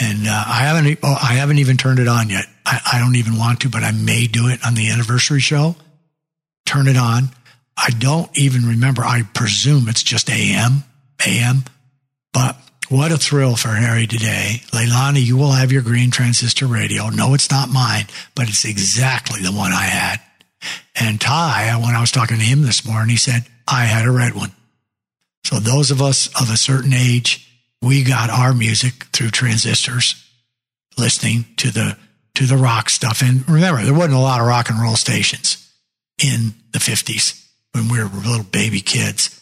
And uh, I haven't oh, I haven't even turned it on yet. I, I don't even want to, but I may do it on the anniversary show. Turn it on. I don't even remember. I presume it's just A M. But what a thrill for Harry today. Leilani, you will have your green transistor radio. No, it's not mine, but it's exactly the one I had. And Ty, when I was talking to him this morning, he said, I had a red one. So those of us of a certain age, we got our music through transistors, listening to the to the rock stuff. And remember, there wasn't a lot of rock and roll stations in the fifties when we were little baby kids.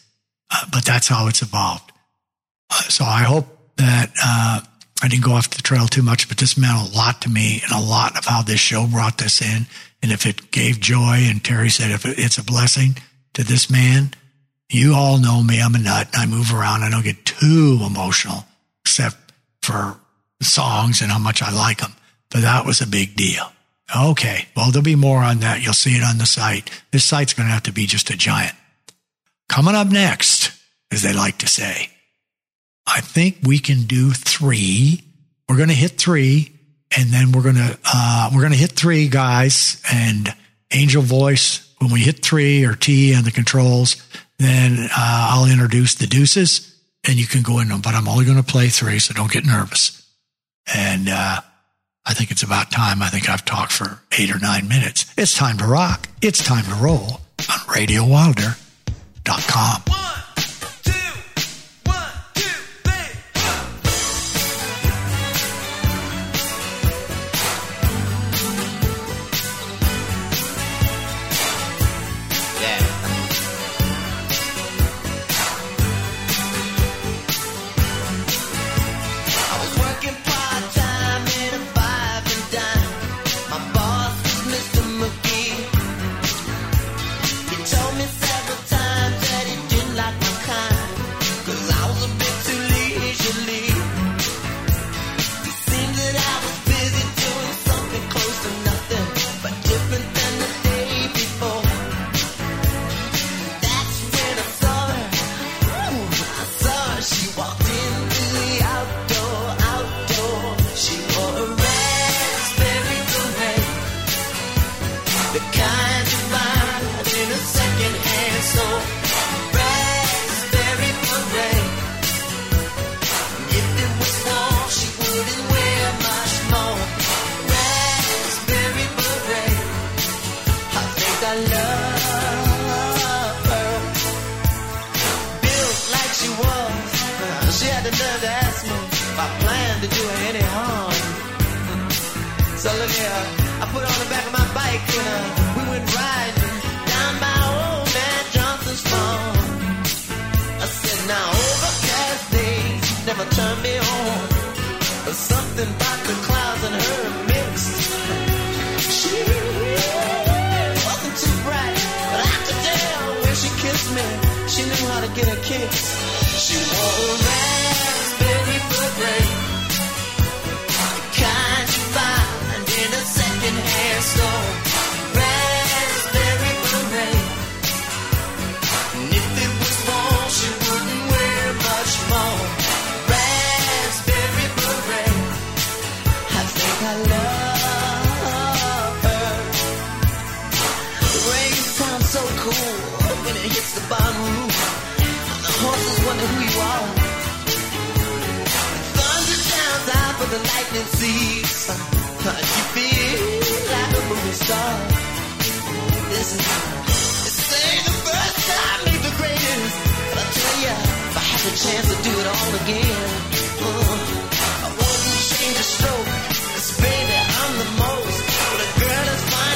Uh, but that's how it's evolved. Uh, so I hope that uh, I didn't go off the trail too much, but this meant a lot to me and a lot of how this show brought this in. And if it gave joy, and Terry said if it's a blessing to this man, you all know me. I'm a nut. I move around. I don't get too emotional, except for songs and how much I like them. But that was a big deal. Okay. Well, there'll be more on that. You'll see it on the site. This site's going to have to be just a giant. Coming up next, as they like to say, I think we can do three. We're going to hit three, and then we're going to uh, we're going to hit three guys and Angel Voice. When we hit three or T on the controls, then uh, I'll introduce the deuces, and you can go in them. But I'm only going to play three, so don't get nervous. And uh, I think it's about time. I think I've talked for eight or nine minutes. It's time to rock. It's time to roll on radio wilder dot com. One.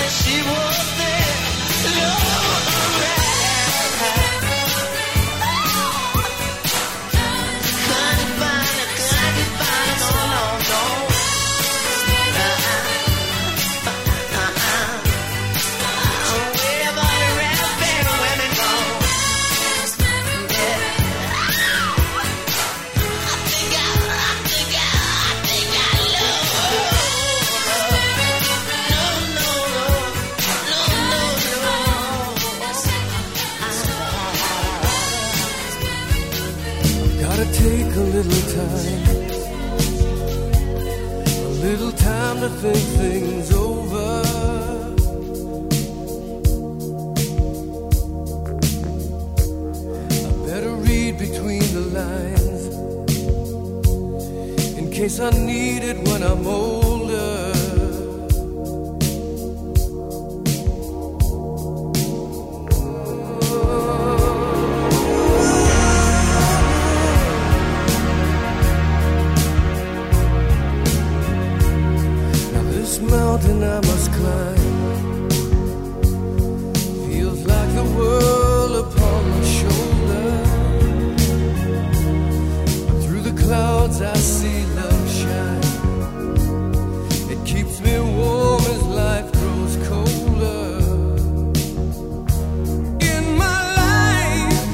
She was there. Love, time, a little time to think things over. I better read between the lines, in case I need it when I'm older. Mountain I must climb, feels like the world upon my shoulder, but through the clouds I see love shine, it keeps me warm as life grows colder. In my life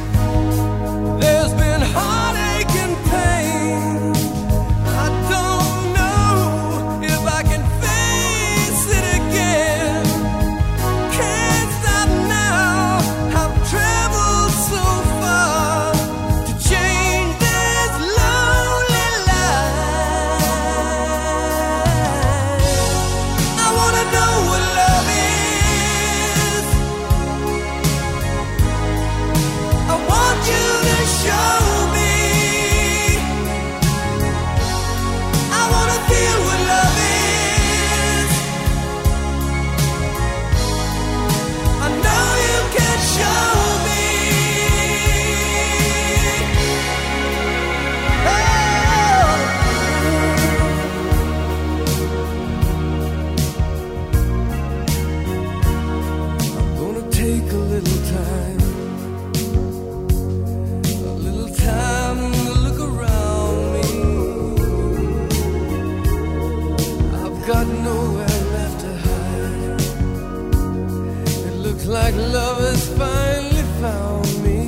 there's been heartache and pain, I don't know if I can like love has finally found me.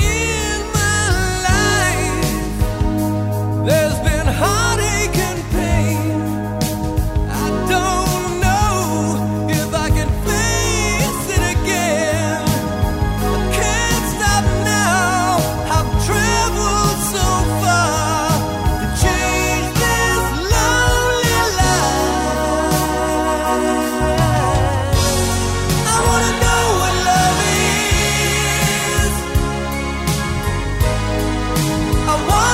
In my life there's been heartache and pain, I don't know if I can face it again, I can't stop now, I've traveled so far to change this lonely life.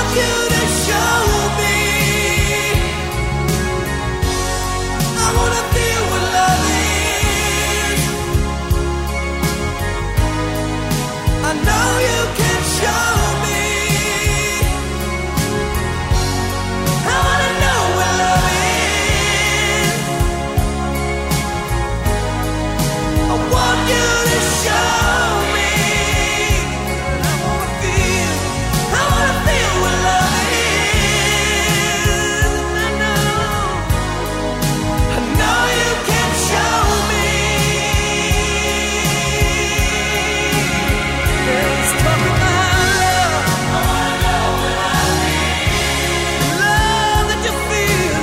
You to show me, I wanna feel what love is, I know you can show me, I wanna know what love is, I want you to show me, I wanna feel, I wanna feel what love is. I know, I know you can show me. Yes, tell me my love. I wanna know what love is. Love that you feel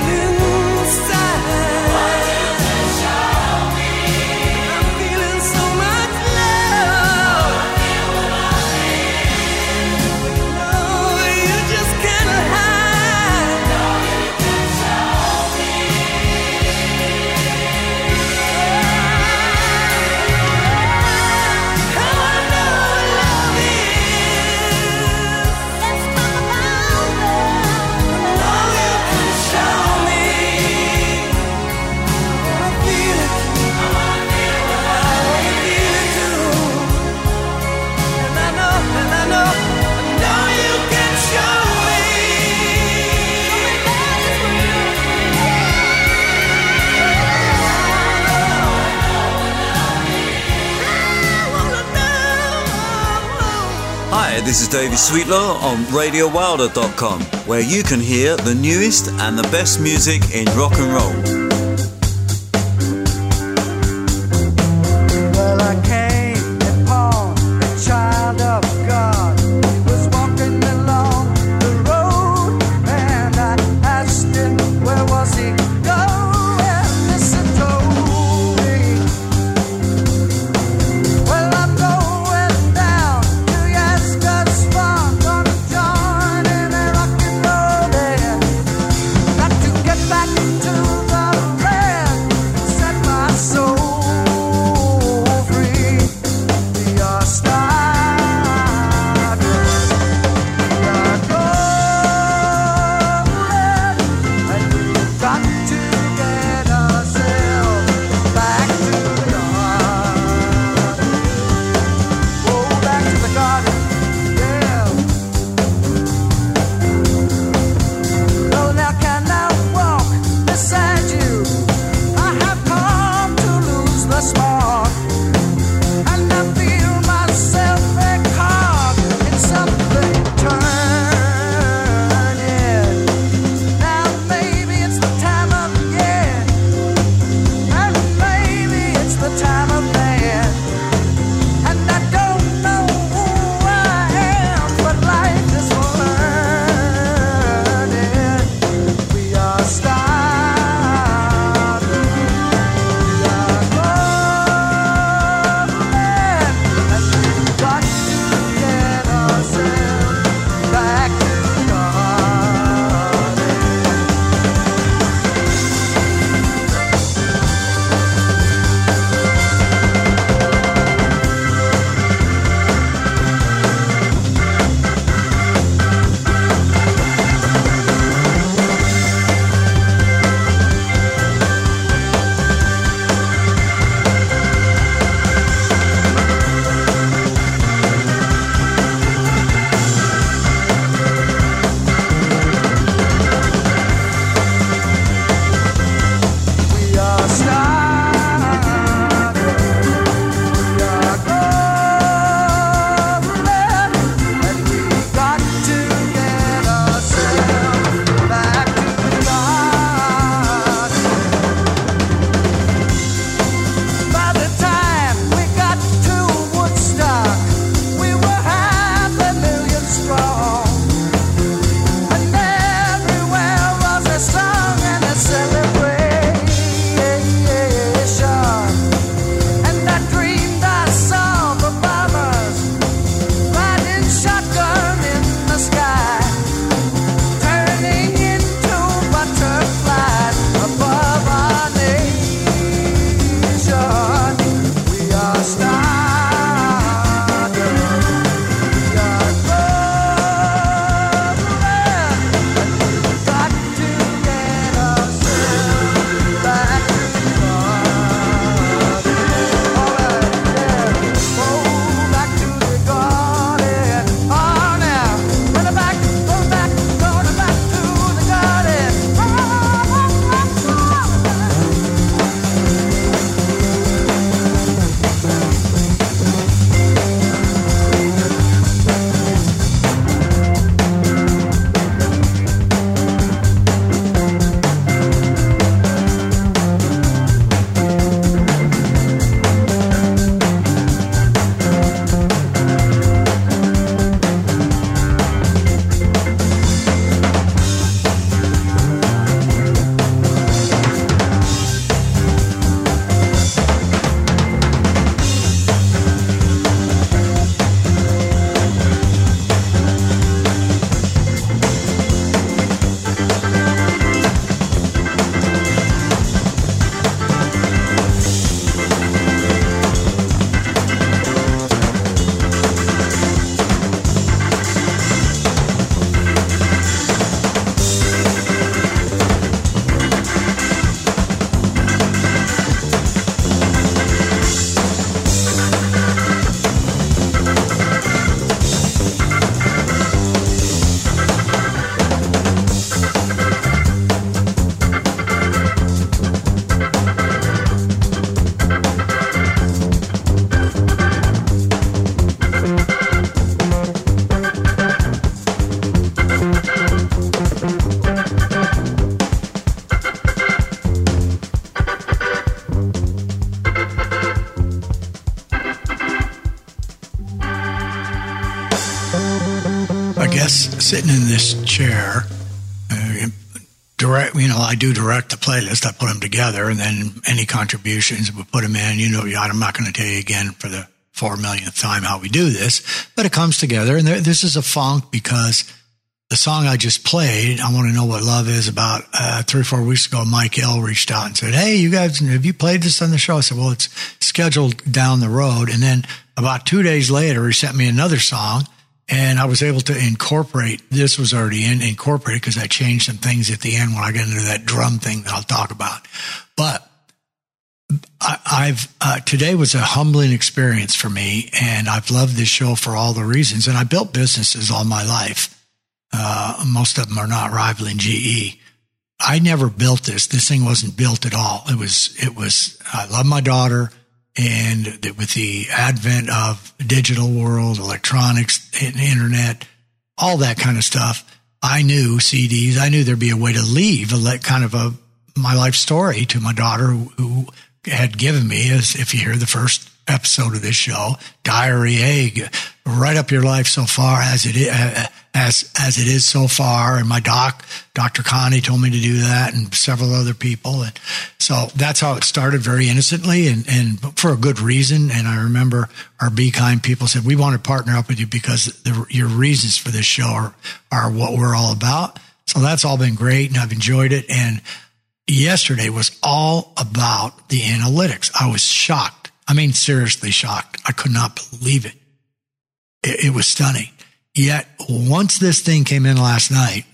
inside. Want you to show me. I'm feeling so much love. Oh, you just can't hide. I wanna know what love is. All you can show me. I wanna feel it. I wanna feel what love is. I wanna feel it too. And I know, and I know, I know you can show Hi, this is David Sweetlaw on radio wilder dot com, where you can hear the newest and the best music in rock and roll. Well, I came upon a child of God. He was walking along the road, and I asked him, where was he going? This he told me. Well, I'm going down to Ascot's farm, gonna join sitting in this chair. Uh, direct, you know, I do direct the playlist. I put them together, and then any contributions, we put them in. You know, I'm not going to tell you again for the four millionth time how we do this, but it comes together. And there, this is a funk because the song I just played, I Want to Know What Love Is, about uh, three or four weeks ago, Mike L. reached out and said, hey, you guys, have you played this on the show? I said, well, it's scheduled down the road. And then about two days later, he sent me another song, and I was able to incorporate, this was already in, incorporated because I changed some things at the end when I got into that drum thing that I'll talk about. But I, I've uh, today was a humbling experience for me, and I've loved this show for all the reasons. And I built businesses all my life. Uh, most of them are not rivaling G E. I never built this. This thing wasn't built at all. It was, it was, I love my daughter, and with the advent of digital world, electronics, and internet, all that kind of stuff, I knew C Ds, I knew there'd be a way to leave a kind of a, my life story to my daughter, who, who had given me, as if you hear the first episode of this show, Diary A, write up your life so far as it is, as as it is so far. And my doc, Doctor Connie, told me to do that, and several other people. And so that's how it started, very innocently, and, and for a good reason. And I remember our Be Kind people said, we want to partner up with you because the, your reasons for this show are, are what we're all about. So that's all been great, and I've enjoyed it. And yesterday was all about the analytics. I was shocked. I mean, seriously shocked. I could not believe it. it. It was stunning. Yet, once this thing came in last night,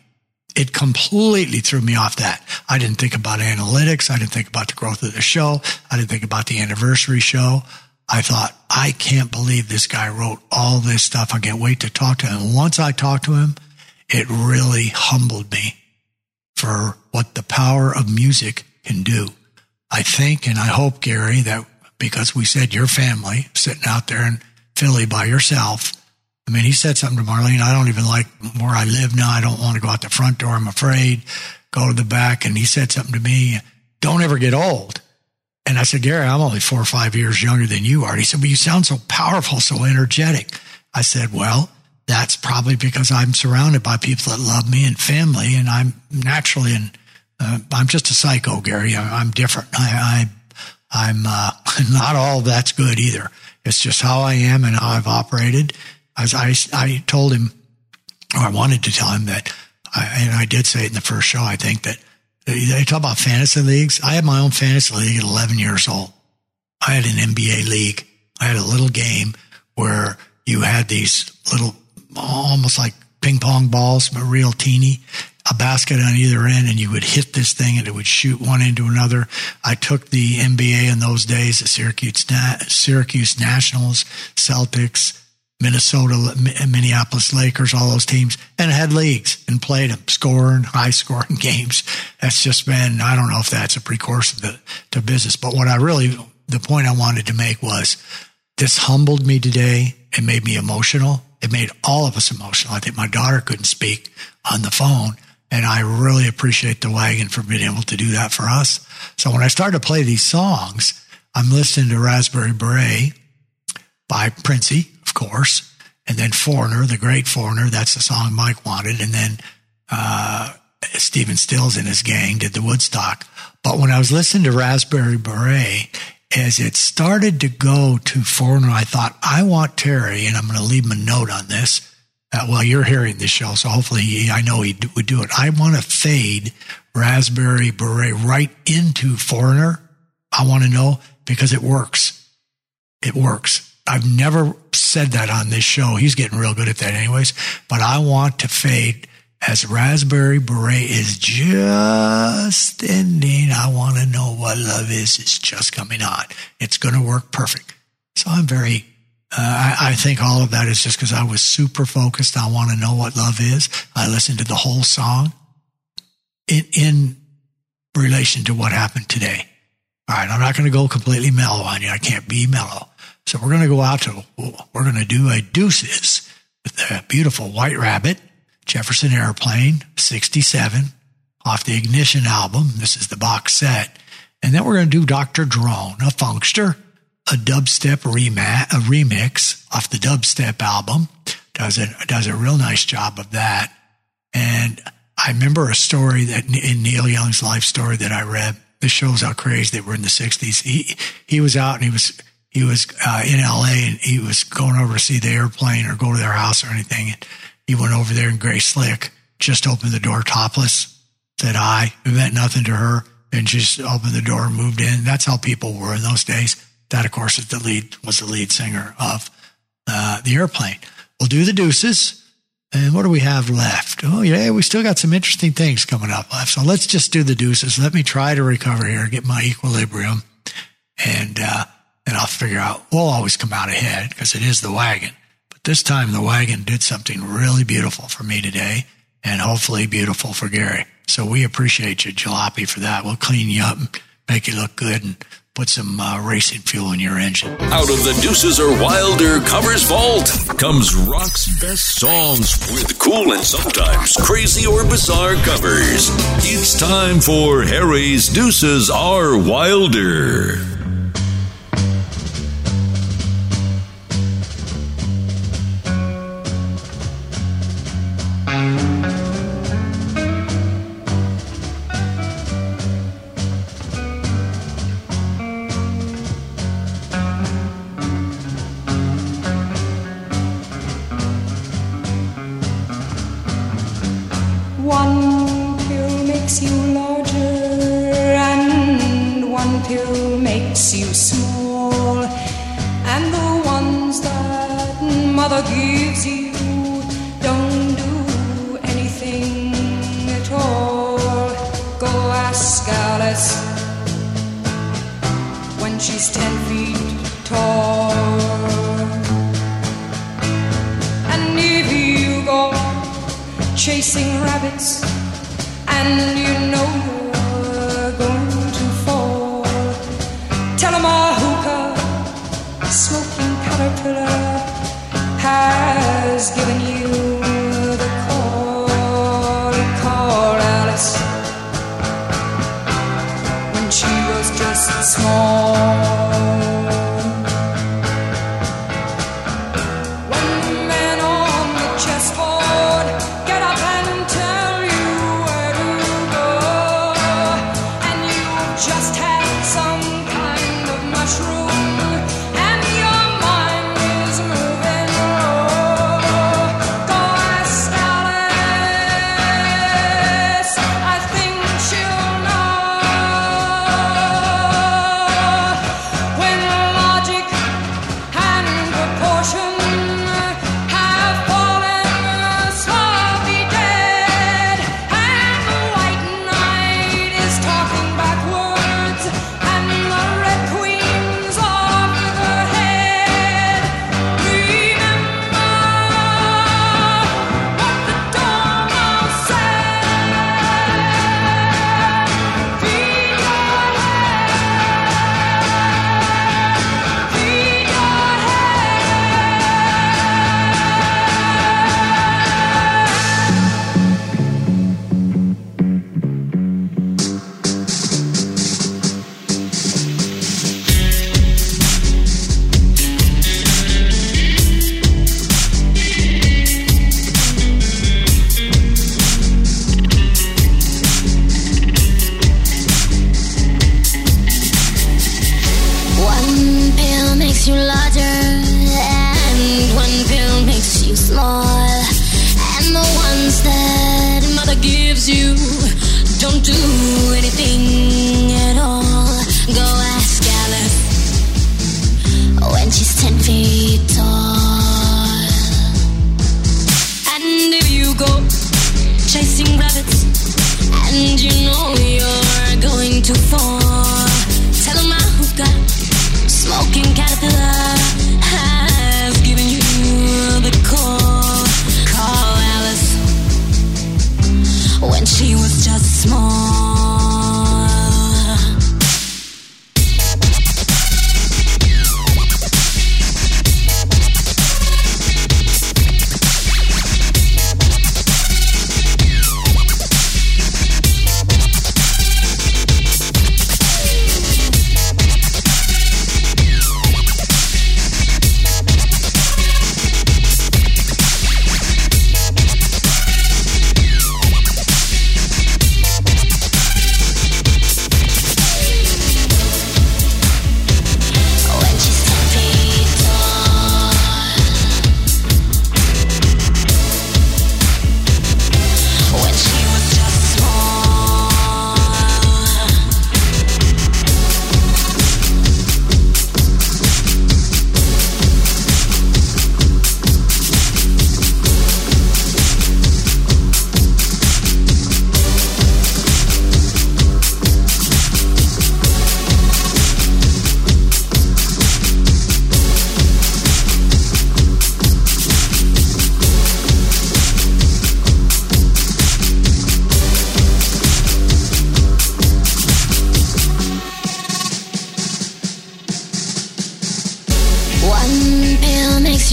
it completely threw me off that. I didn't think about analytics. I didn't think about the growth of the show. I didn't think about the anniversary show. I thought, I can't believe this guy wrote all this stuff. I can't wait to talk to him. And once I talked to him, it really humbled me for what the power of music can do. I think, and I hope, Gary, that because we said your family sitting out there in Philly by yourself. I mean, he said something to Marlene. I don't even like where I live now. I don't want to go out the front door. I'm afraid. Go to the back. And he said something to me. Don't ever get old. And I said, Gary, I'm only four or five years younger than you are. He said, well, you sound so powerful, so energetic. I said, well, that's probably because I'm surrounded by people that love me and family. And I'm naturally, and uh, I'm just a psycho, Gary. I, I'm different. I, I I'm uh, not all that's good either. It's just how I am and how I've operated. As I, I told him, or I wanted to tell him that, I, and I did say it in the first show, I think, that they talk about fantasy leagues. I had my own fantasy league at eleven years old. I had an N B A league. I had a little game where you had these little, almost like ping pong balls, but real teeny, a basket on either end, and you would hit this thing and it would shoot one into another. I took the N B A in those days, the Syracuse, Syracuse Nationals, Celtics, Minnesota, Minneapolis Lakers, all those teams, and I had leagues and played them, scoring, high scoring games. That's just been, I don't know if that's a precursor to, to business, but what I really, the point I wanted to make was this humbled me today. It made me emotional. It made all of us emotional. I think my daughter couldn't speak on the phone. And I really appreciate the wagon for being able to do that for us. So when I started to play these songs, I'm listening to Raspberry Beret by Princey, of course, and then Foreigner, the great Foreigner. That's the song Mike wanted. And then uh, Stephen Stills and his gang did the Woodstock. But when I was listening to Raspberry Beret, as it started to go to Foreigner, I thought, I want Terry, and I'm going to leave him a note on this. Uh, well, you're hearing this show, so hopefully he, I know he would do it. I want to fade Raspberry Beret right into Foreigner. I want to know because it works. It works. I've never said that on this show. He's getting real good at that anyways. But I want to fade as Raspberry Beret is just ending. I want to know what love is. It's just coming on. It's going to work perfect. So I'm very... Uh, I, I think all of that is just because I was super focused. I want to know what love is. I listened to the whole song in, in relation to what happened today. All right, I'm not going to go completely mellow on you. I can't be mellow. So we're going to go out to, we're going to do a Deuces with the beautiful White Rabbit, Jefferson Airplane, sixty-seven, off the Ignition album. This is the box set. And then we're going to do Doctor Drone, a funkster. A dubstep remix, a remix off the dubstep album. Does a, does a real nice job of that. I remember a story that in Neil Young's life story that I read. This shows how crazy they were in the sixties. He he was out and he was he was uh, in L A and he was going over to see the airplane or go to their house or anything. And he went over there and Grace Slick just opened the door topless, said hi. It meant nothing to her, and just opened the door and moved in. That's how people were in those days. That, of course, is the lead was the lead singer of uh, the airplane. We'll do the deuces. And what do we have left? Oh, yeah, we still got some interesting things coming up left. So let's just do the deuces. Let me try to recover here, get my equilibrium, and uh, and I'll figure out. We'll always come out ahead because it is the wagon. But this time the wagon did something really beautiful for me today and hopefully beautiful for Gary. So we appreciate you, Jalopy, for that. We'll clean you up and make you look good and put some uh, racing fuel in your engine. Out of the Deuces or Wilder Covers Vault comes rock's best songs with cool and sometimes crazy or bizarre covers. It's time for Harry's Deuces or Wilder.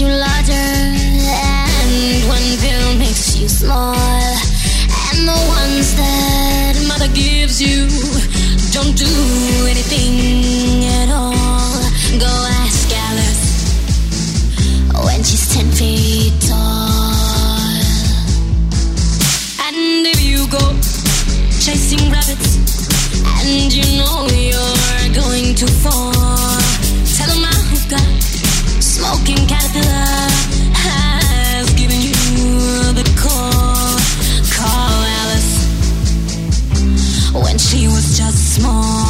you larger, and one pill makes you small, and the ones that mother gives you don't do anything at all. Go ask Alice when she's ten feet tall. And if you go chasing rabbits and you know you're going too far, tell them I've got smoking caterpillar has given you the call. Call Alice when she was just small.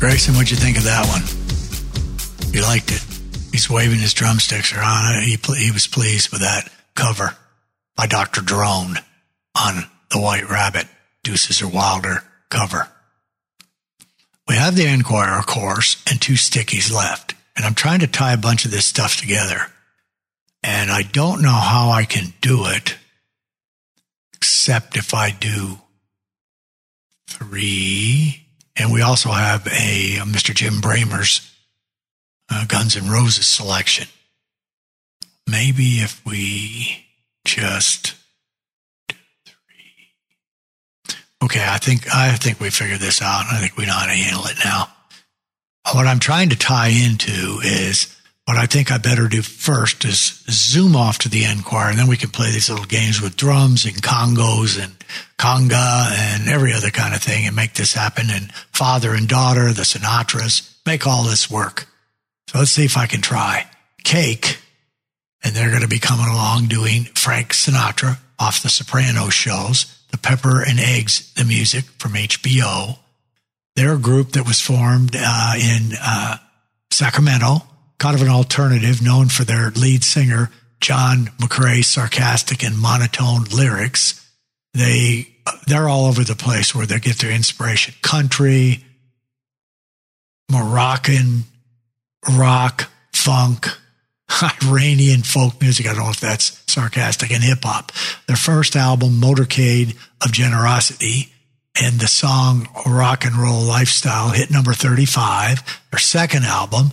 Grayson, what'd you think of that one? You liked it. He's waving his drumsticks around. He he was pleased with that cover by Doctor Drone on the White Rabbit, Deuces or Wilder cover. We have the Enquirer, of course, and two stickies left. And I'm trying to tie a bunch of this stuff together. And I don't know how I can do it, except if I do three... And we also have a, a Mister Jim Bramer's uh, Guns N' Roses selection. Maybe if we just two, three. Okay, I think I think we figured this out. I think we know how to handle it now. What I'm trying to tie into is what I think I better do first is zoom off to the Enquirer, and then we can play these little games with drums and congos and conga and every other kind of thing and make this happen. And father and daughter, the Sinatras, make all this work. So let's see if I can try. Cake, and they're going to be coming along doing Frank Sinatra off the Soprano shows, the Pepper and Eggs, the music from H B O. They're a group that was formed uh, in uh, Sacramento, kind of an alternative, known for their lead singer, John McCrae's sarcastic and monotone lyrics. They, they're all over the place where they get their inspiration. Country, Moroccan, rock, funk, Iranian folk music. I don't know if that's sarcastic, and hip hop. Their first album, Motorcade of Generosity, and the song Rock and Roll Lifestyle hit number thirty-five. Their second album,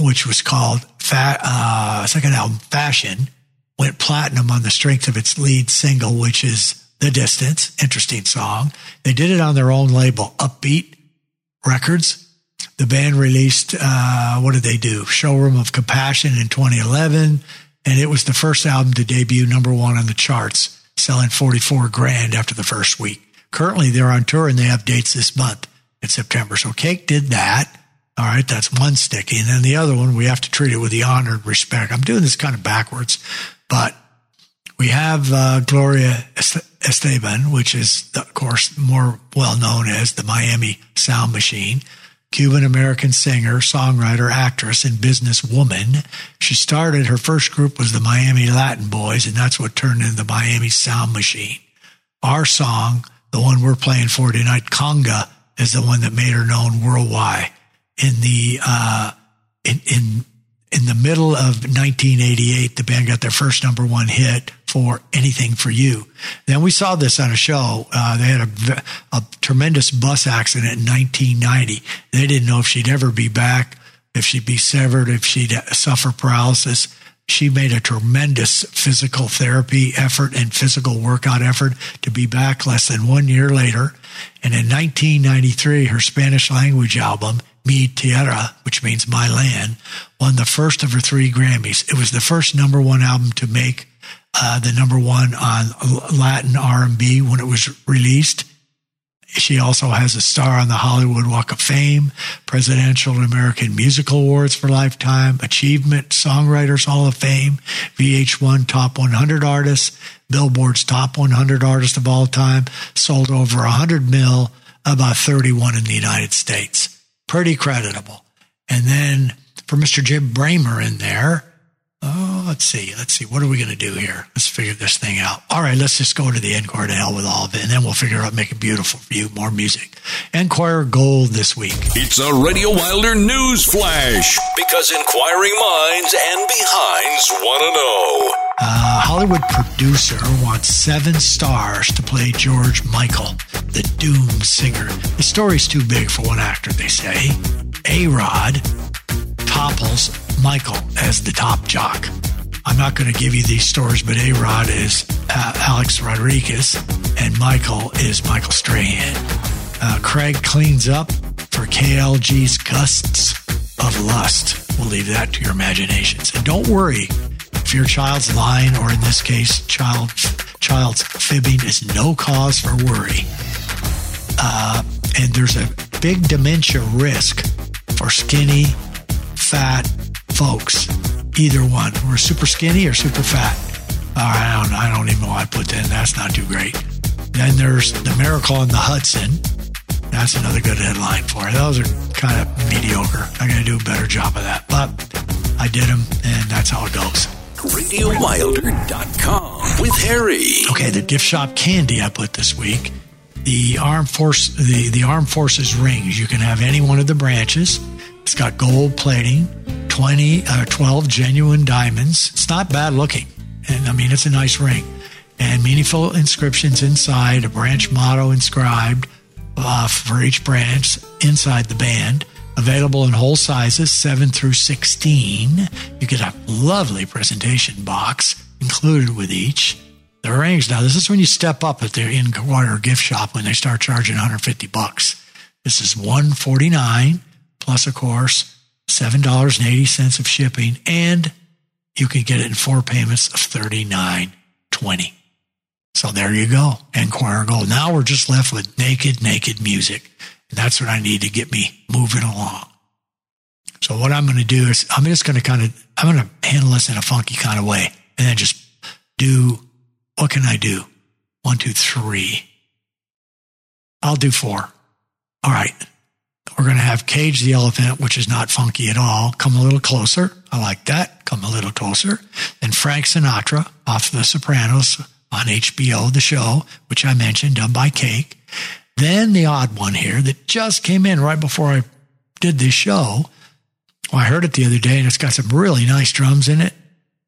which was called, Fa- uh, second album, Fashion, went platinum on the strength of its lead single, which is The Distance. Interesting song. They did it on their own label, Upbeat Records. The band released, uh, what did they do? Showroom of Compassion in twenty eleven. And it was the first album to debut number one on the charts, selling forty-four grand after the first week. Currently, they're on tour and they have dates this month in September. So Cake did that. All right, that's one sticky. And then the other one, we have to treat it with the honor and respect. I'm doing this kind of backwards. But we have uh, Gloria Estefan, which is, of course, more well-known as the Miami Sound Machine, Cuban-American singer, songwriter, actress, and businesswoman. She started, her first group was the Miami Latin Boys, and that's what turned into the Miami Sound Machine. Our song, the one we're playing for tonight, Conga, is the one that made her known worldwide. In the... Uh, in, in In the middle of nineteen eighty-eight, the band got their first number one hit, for anything for you. Then we saw this on a show. Uh, they had a, a tremendous bus accident in nineteen ninety. They didn't know if she'd ever be back, if she'd be severed, if she'd suffer paralysis. She made a tremendous physical therapy effort and physical workout effort to be back less than one year later. And in nineteen ninety-three, her Spanish language album, Mi Tierra, which means My Land, won the first of her three Grammys. It was the first number one album to make uh, the number one on Latin R and B when it was released. She also has a star on the Hollywood Walk of Fame, Presidential and American Musical Awards for Lifetime, Achievement, Songwriters Hall of Fame, V H one Top one hundred Artists, Billboard's Top one hundred Artists of all time, sold over one hundred mil, about thirty-one in the United States. Pretty creditable. And then for Mister Jim Bramer in there, oh, let's see. Let's see. What are we going to do here? Let's figure this thing out. All right, let's just go to the end choir, to hell with all of it, and then we'll figure out, make it beautiful for you, more music. End choir gold this week. It's a Radio Wilder news flash, because inquiring minds and behinds want to know. Uh, Hollywood producer wants seven stars to play George Michael, the Doom singer. The story's too big for one actor, they say. A-Rod topples Michael as the top jock. I'm not going to give you these stories, but A-Rod is uh, Alex Rodriguez and Michael is Michael Strahan. Uh, Craig cleans up for K L G's Gusts of Lust. We'll leave that to your imaginations. And don't worry if your child's lying, or in this case, child child's fibbing, is no cause for worry. Uh, and there's a big dementia risk for skinny, fat folks, either one. We're super skinny or super fat. Uh, I don't I don't even know why I put that in. That's not too great. Then there's The Miracle on the Hudson. That's another good headline for it. Those are kind of mediocre. I'm going to do a better job of that. But I did them, and that's how it goes. Radio Wilder dot com with Harry. Okay, the gift shop candy I put this week. The Armed Force, the, the Armed Forces rings. You can have any one of the branches. It's got gold plating, twenty, uh, twelve genuine diamonds. It's not bad looking. And I mean, it's a nice ring. And meaningful inscriptions inside, a branch motto inscribed uh, for each branch inside the band. Available in whole sizes, seven through sixteen. You get a lovely presentation box included with each. The rings, now this is when you step up at their in-quarter gift shop when they start charging one hundred fifty bucks. This is one hundred forty-nine dollars. Plus, of course, seven dollars and eighty cents of shipping, and you can get it in four payments of thirty-nine dollars and twenty cents. So there you go, Enquire Gold. Now we're just left with naked, naked music, and that's what I need to get me moving along. So what I'm going to do is I'm just going to kind of, I'm going to handle this in a funky kind of way, and then just do, what can I do? One, two, three. I'll do four. All right. We're going to have Cage the Elephant, which is not funky at all. Come a Little Closer. I like that. Come a Little Closer. And Frank Sinatra off The Sopranos on H B O, the show, which I mentioned, done by Cake. Then the odd one here that just came in right before I did this show. Well, I heard it the other day, and it's got some really nice drums in it.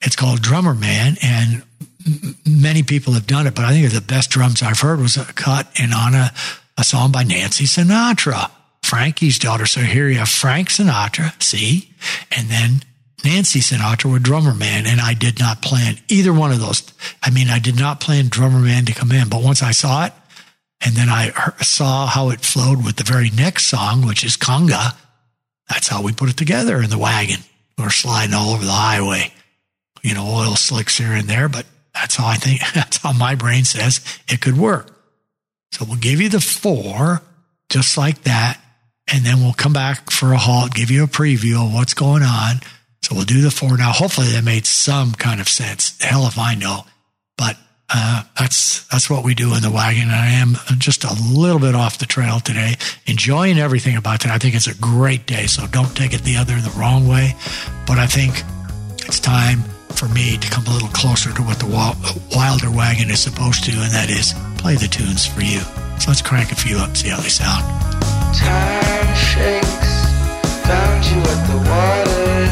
It's called Drummer Man, and m- many people have done it, but I think the best drums I've heard was a cut and on a, a song by Nancy Sinatra, Frankie's daughter. So here you have Frank Sinatra, see, and then Nancy Sinatra with Drummer Man. And I did not plan either one of those. I mean, I did not plan Drummer Man to come in, but once I saw it, and then I saw how it flowed with the very next song, which is Conga. That's how we put it together in the wagon. We're sliding all over the highway, you know, oil slicks here and there, but that's how I think, that's how my brain says it could work. So we'll give you the four just like that. And then we'll come back for a halt, give you a preview of what's going on. So we'll do the four now. Hopefully that made some kind of sense. Hell if I know. But uh, that's that's what we do in the wagon. And I am just a little bit off the trail today, enjoying everything about that. I think it's a great day, so don't take it the other the wrong way. But I think it's time for me to come a little closer to what the Wilder Wagon is supposed to, and that is play the tunes for you. So let's crank a few up, see how they sound. Time shakes, found you at the water.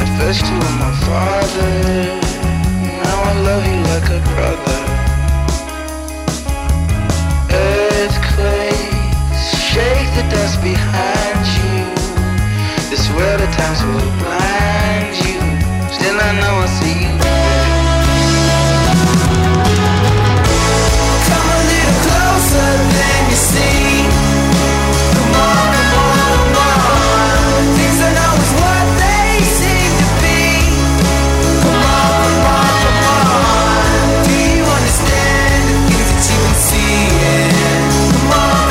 At first you were my father, now I love you. times will blind you. Still I know I see you. Come a little closer than you see. Come on, come on, come on. Things I know is what they seem to be. Come on, come on, come on. Do you understand the things that you can see? Yeah. Come on.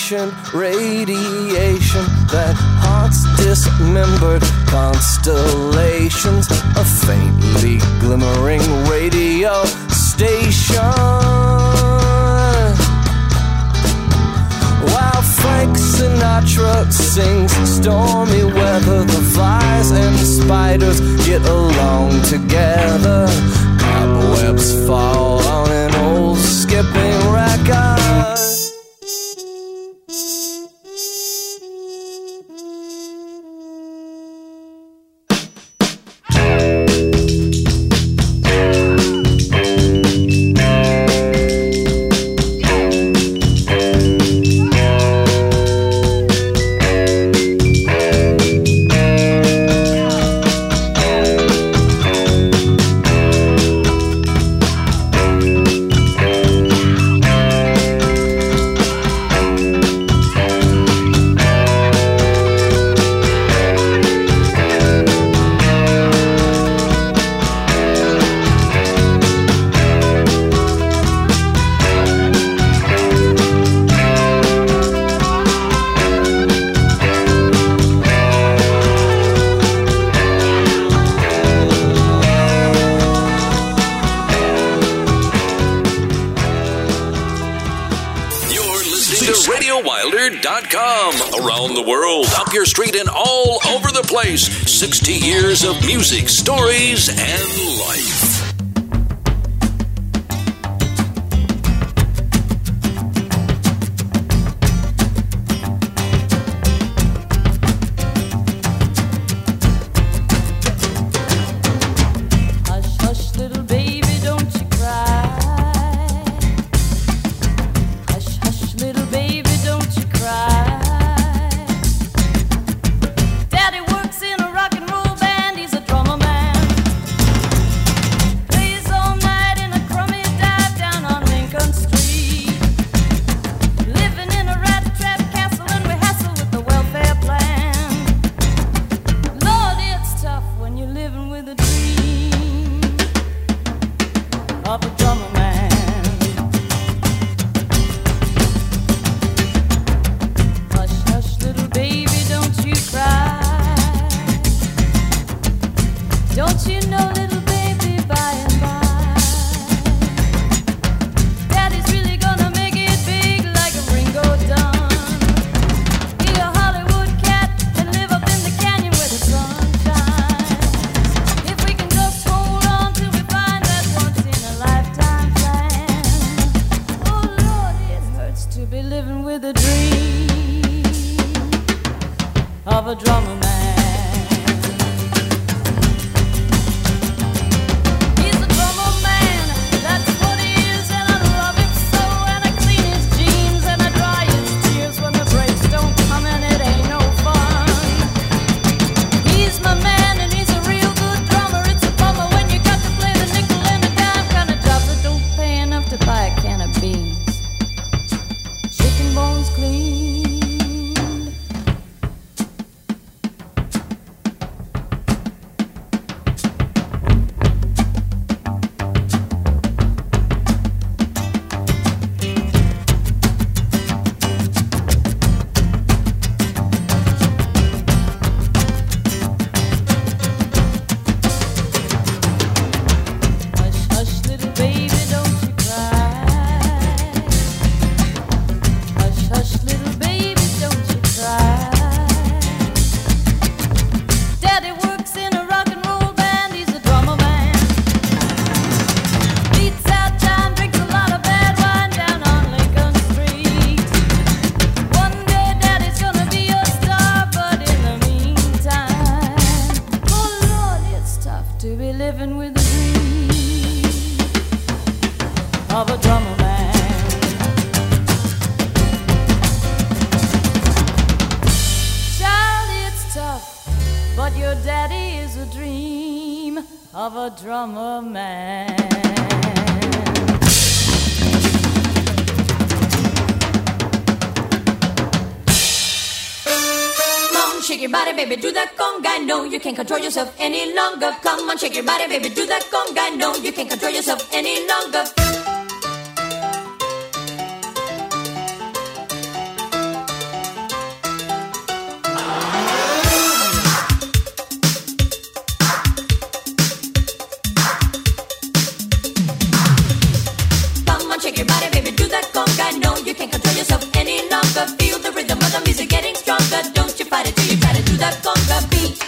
sensation, radiation, that heart's dismembered constellations, a faintly glimmering radio station. While Frank Sinatra sings stormy weather, the flies and spiders get along together. Cobwebs fall on an old skipping record. sixty years of music, stories, and life. Control yourself any longer. Come on, shake your body, baby. Do that conga. No, you can't control yourself any longer. conga, don't you fight it till you try to do that conga beat.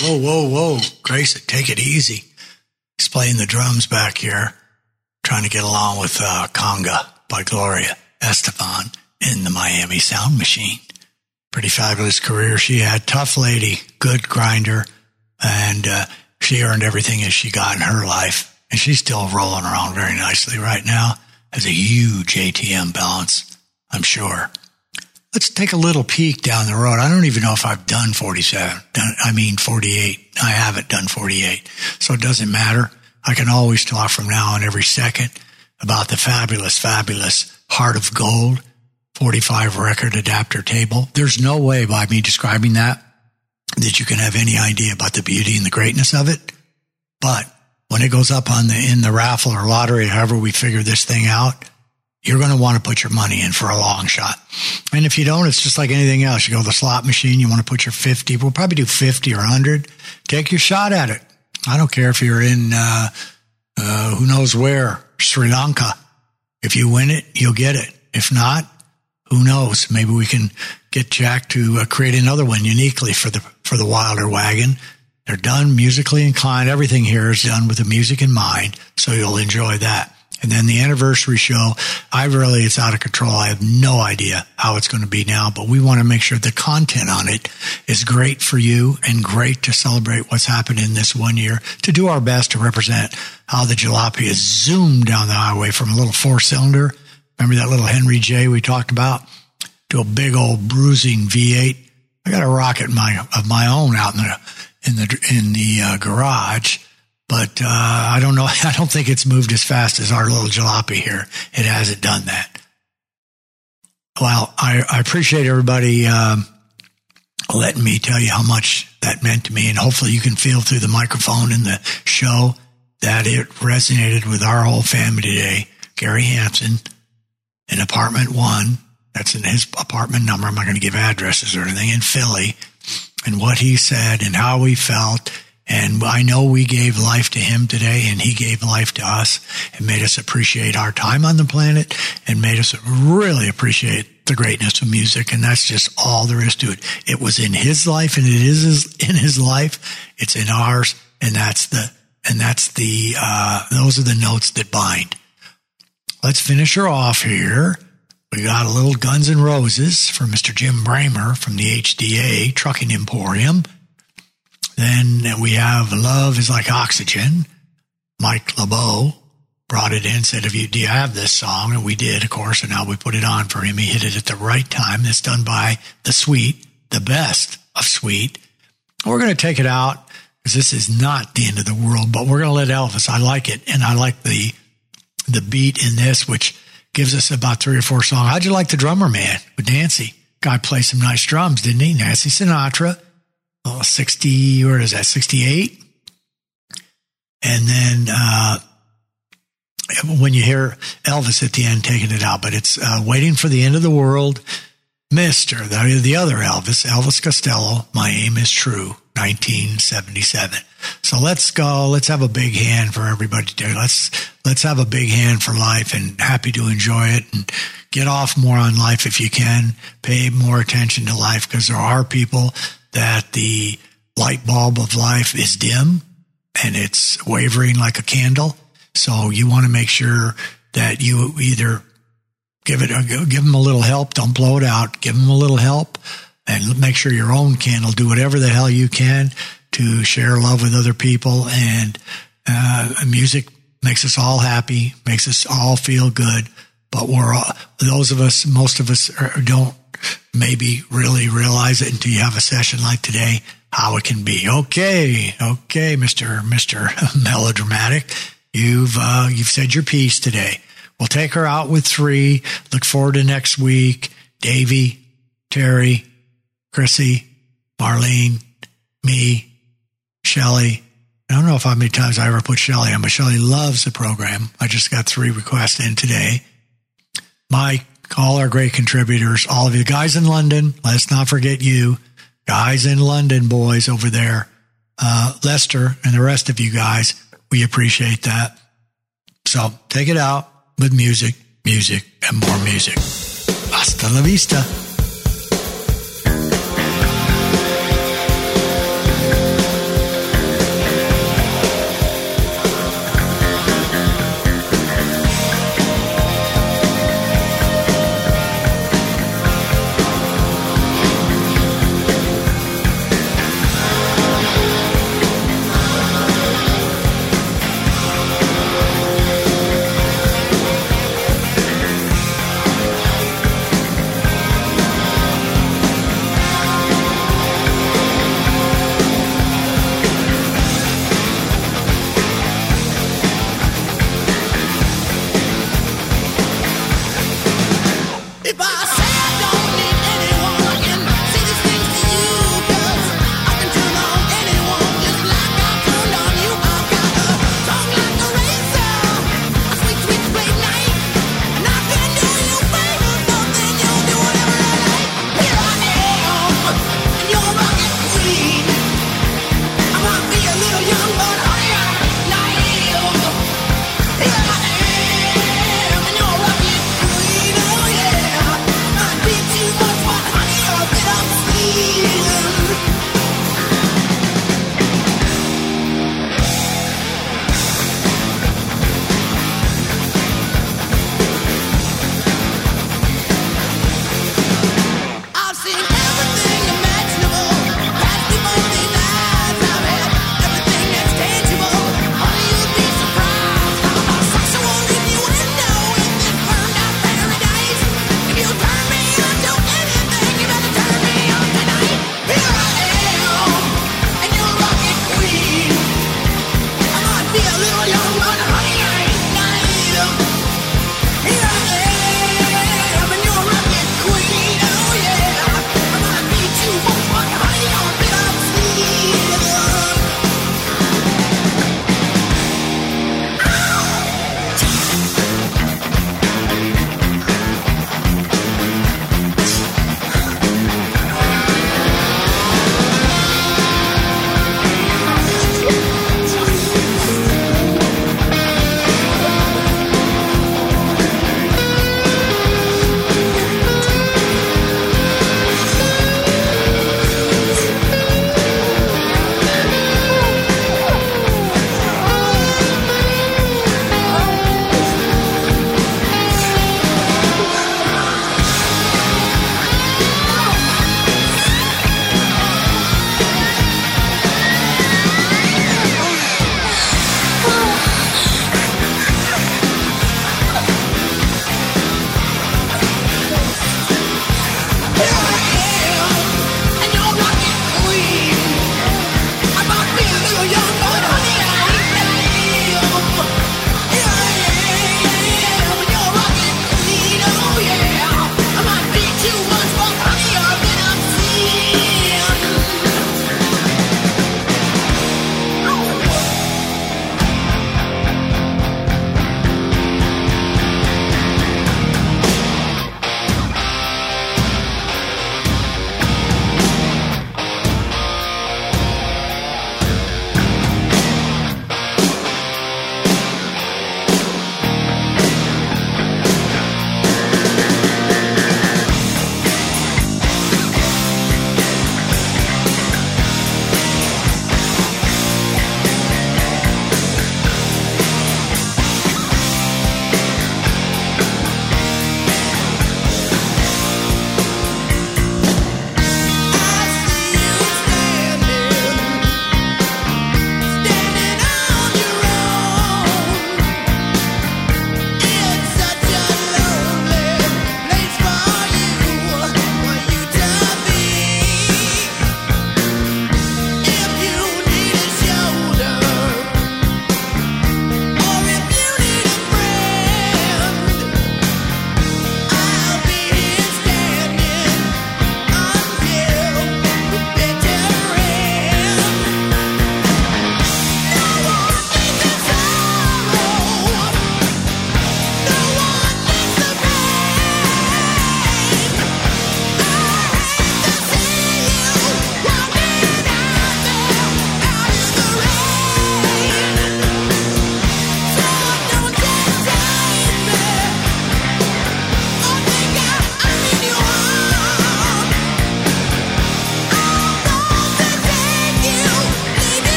Whoa, whoa, whoa, Grayson, take it easy. He's playing the drums back here, trying to get along with uh, Conga by Gloria Estefan in the Miami Sound Machine. Pretty fabulous career she had. Tough lady, good grinder, and uh, she earned everything as she got in her life. And she's still rolling around very nicely right now. Has a huge A T M balance, I'm sure. Let's take a little peek down the road. I don't even know if I've done forty-seven. Done, I mean, forty-eight. I haven't done forty-eight. So it doesn't matter. I can always talk from now on every second about the fabulous, fabulous Heart of Gold forty-five record adapter table. There's no way by me describing that that you can have any idea about the beauty and the greatness of it. But when it goes up on the in the raffle or lottery, however we figure this thing out, you're going to want to put your money in for a long shot. And if you don't, it's just like anything else. You go to the slot machine, you want to put your fifty. We'll probably do fifty or one hundred. Take your shot at it. I don't care if you're in uh, uh, who knows where, Sri Lanka. If you win it, you'll get it. If not, who knows? Maybe we can get Jack to uh, create another one uniquely for the for the Wilder Wagon They're done musically inclined. Everything here is done with the music in mind, so you'll enjoy that. And then the anniversary show, I really, it's out of control. I have no idea how it's going to be now, but we want to make sure the content on it is great for you and great to celebrate what's happened in this one year, to do our best to represent how the jalopy has zoomed down the highway from a little four-cylinder, remember that little Henry J we talked about, to a big old bruising V eight. I got a rocket my, of my own out in the in the, in the uh, garage. But uh, I don't know. I don't think it's moved as fast as our little jalopy here. It hasn't done that. Well, I, I appreciate everybody um, letting me tell you how much that meant to me. And hopefully you can feel through the microphone in the show that it resonated with our whole family today. Gary Hansen in apartment one. That's in his apartment number. I'm not going to give addresses or anything. In Philly. And what he said and how we felt. And I know we gave life to him today, and he gave life to us and made us appreciate our time on the planet and made us really appreciate the greatness of music. And that's just all there is to it. It was in his life, and it is in his life. It's in ours. And that's the, and that's the, uh, those are the notes that bind. Let's finish her off here. We got a little Guns N' Roses from Mister Jim Bramer from the H D A Trucking Emporium. Then we have Love is Like Oxygen. Mike LeBeau brought it in, said, "If you, do you have this song?" And we did, of course, and now we put it on for him. He hit it at the right time. It's done by The Sweet, the best of Sweet. We're going to take it out because this is not the end of the world, but we're going to let Elvis. I like it, and I like the the beat in this, which gives us about three or four songs. How'd you like The Drummer Man with Nancy? Guy played some nice drums, didn't he? Nancy Sinatra. Oh, sixty, where is that, sixty-eight? And then uh, when you hear Elvis at the end taking it out, but it's uh, Waiting for the End of the World, Mister, the, the other Elvis, Elvis Costello, My Aim is True, nineteen seventy-seven. So let's go, let's have a big hand for everybody today. Let's, let's have a big hand for life, and happy to enjoy it, and get off more on life if you can. Pay more attention to life, because there are people that the light bulb of life is dim and it's wavering like a candle. So you want to make sure that you either give it, give them a little help. Don't blow it out. Give them a little help, and make sure your own candle. Do whatever the hell you can to share love with other people. And uh, music makes us all happy, makes us all feel good. But we're all, those of us, most of us are, don't maybe really realize it until you have a session like today, how it can be. Okay, okay, Mister Mister Melodramatic, you've uh, you've said your piece today. We'll take her out with three. Look forward to next week. Davey, Terry, Chrissy, Marlene, me, Shelley. I don't know if how many times I ever put Shelley on, but Shelley loves the program. I just got three requests in today. Mike, all our great contributors, all of you guys in London, let's not forget you guys in London, boys over there, uh, Lester and the rest of you guys, we appreciate that. So take it out with music, music, and more music. Hasta la vista.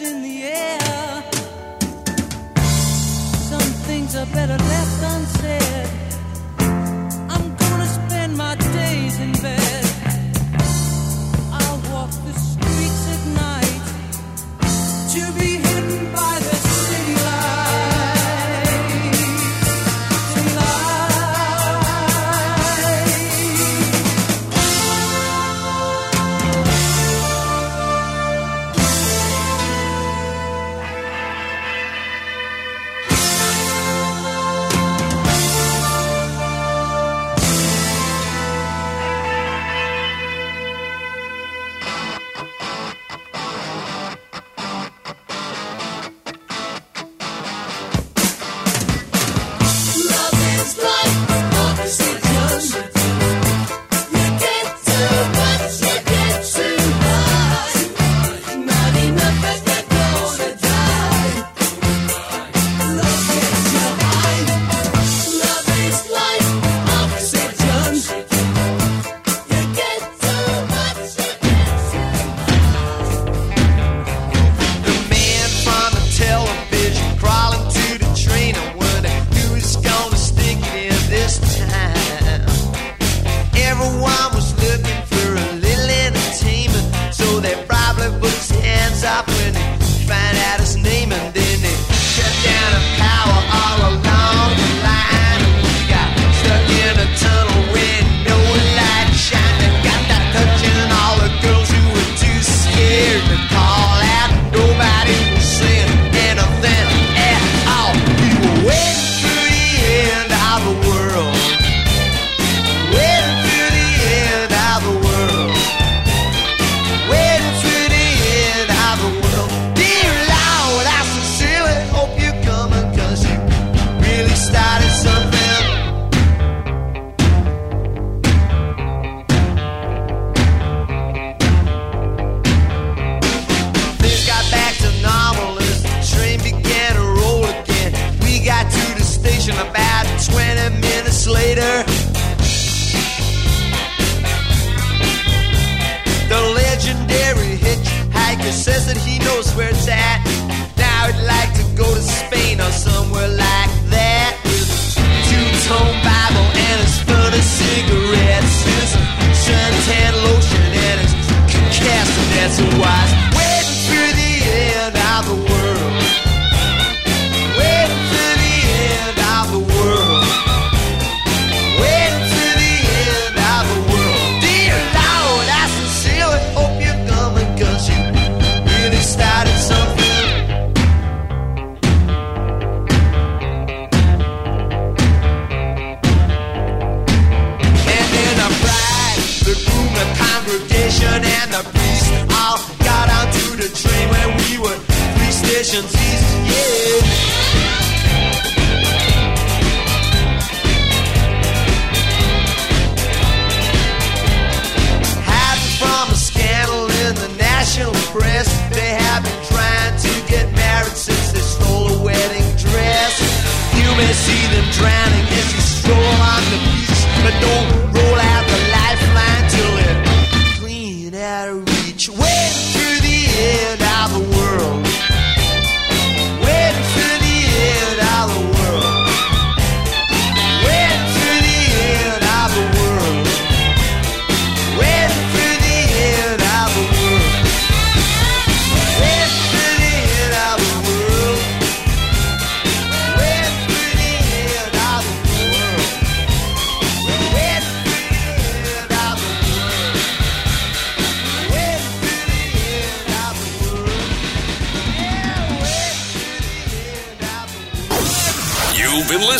what's in the air. Some things are better left unsaid. I'm gonna spend my days in bed. I'll walk the streets at night to be hidden by the city lights.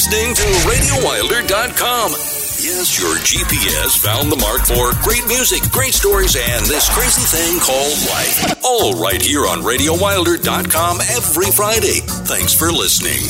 Listening to Radio Wilder dot com. Yes, your G P S found the mark for great music, great stories, and this crazy thing called life. All right here on Radio Wilder dot com every Friday. Thanks for listening.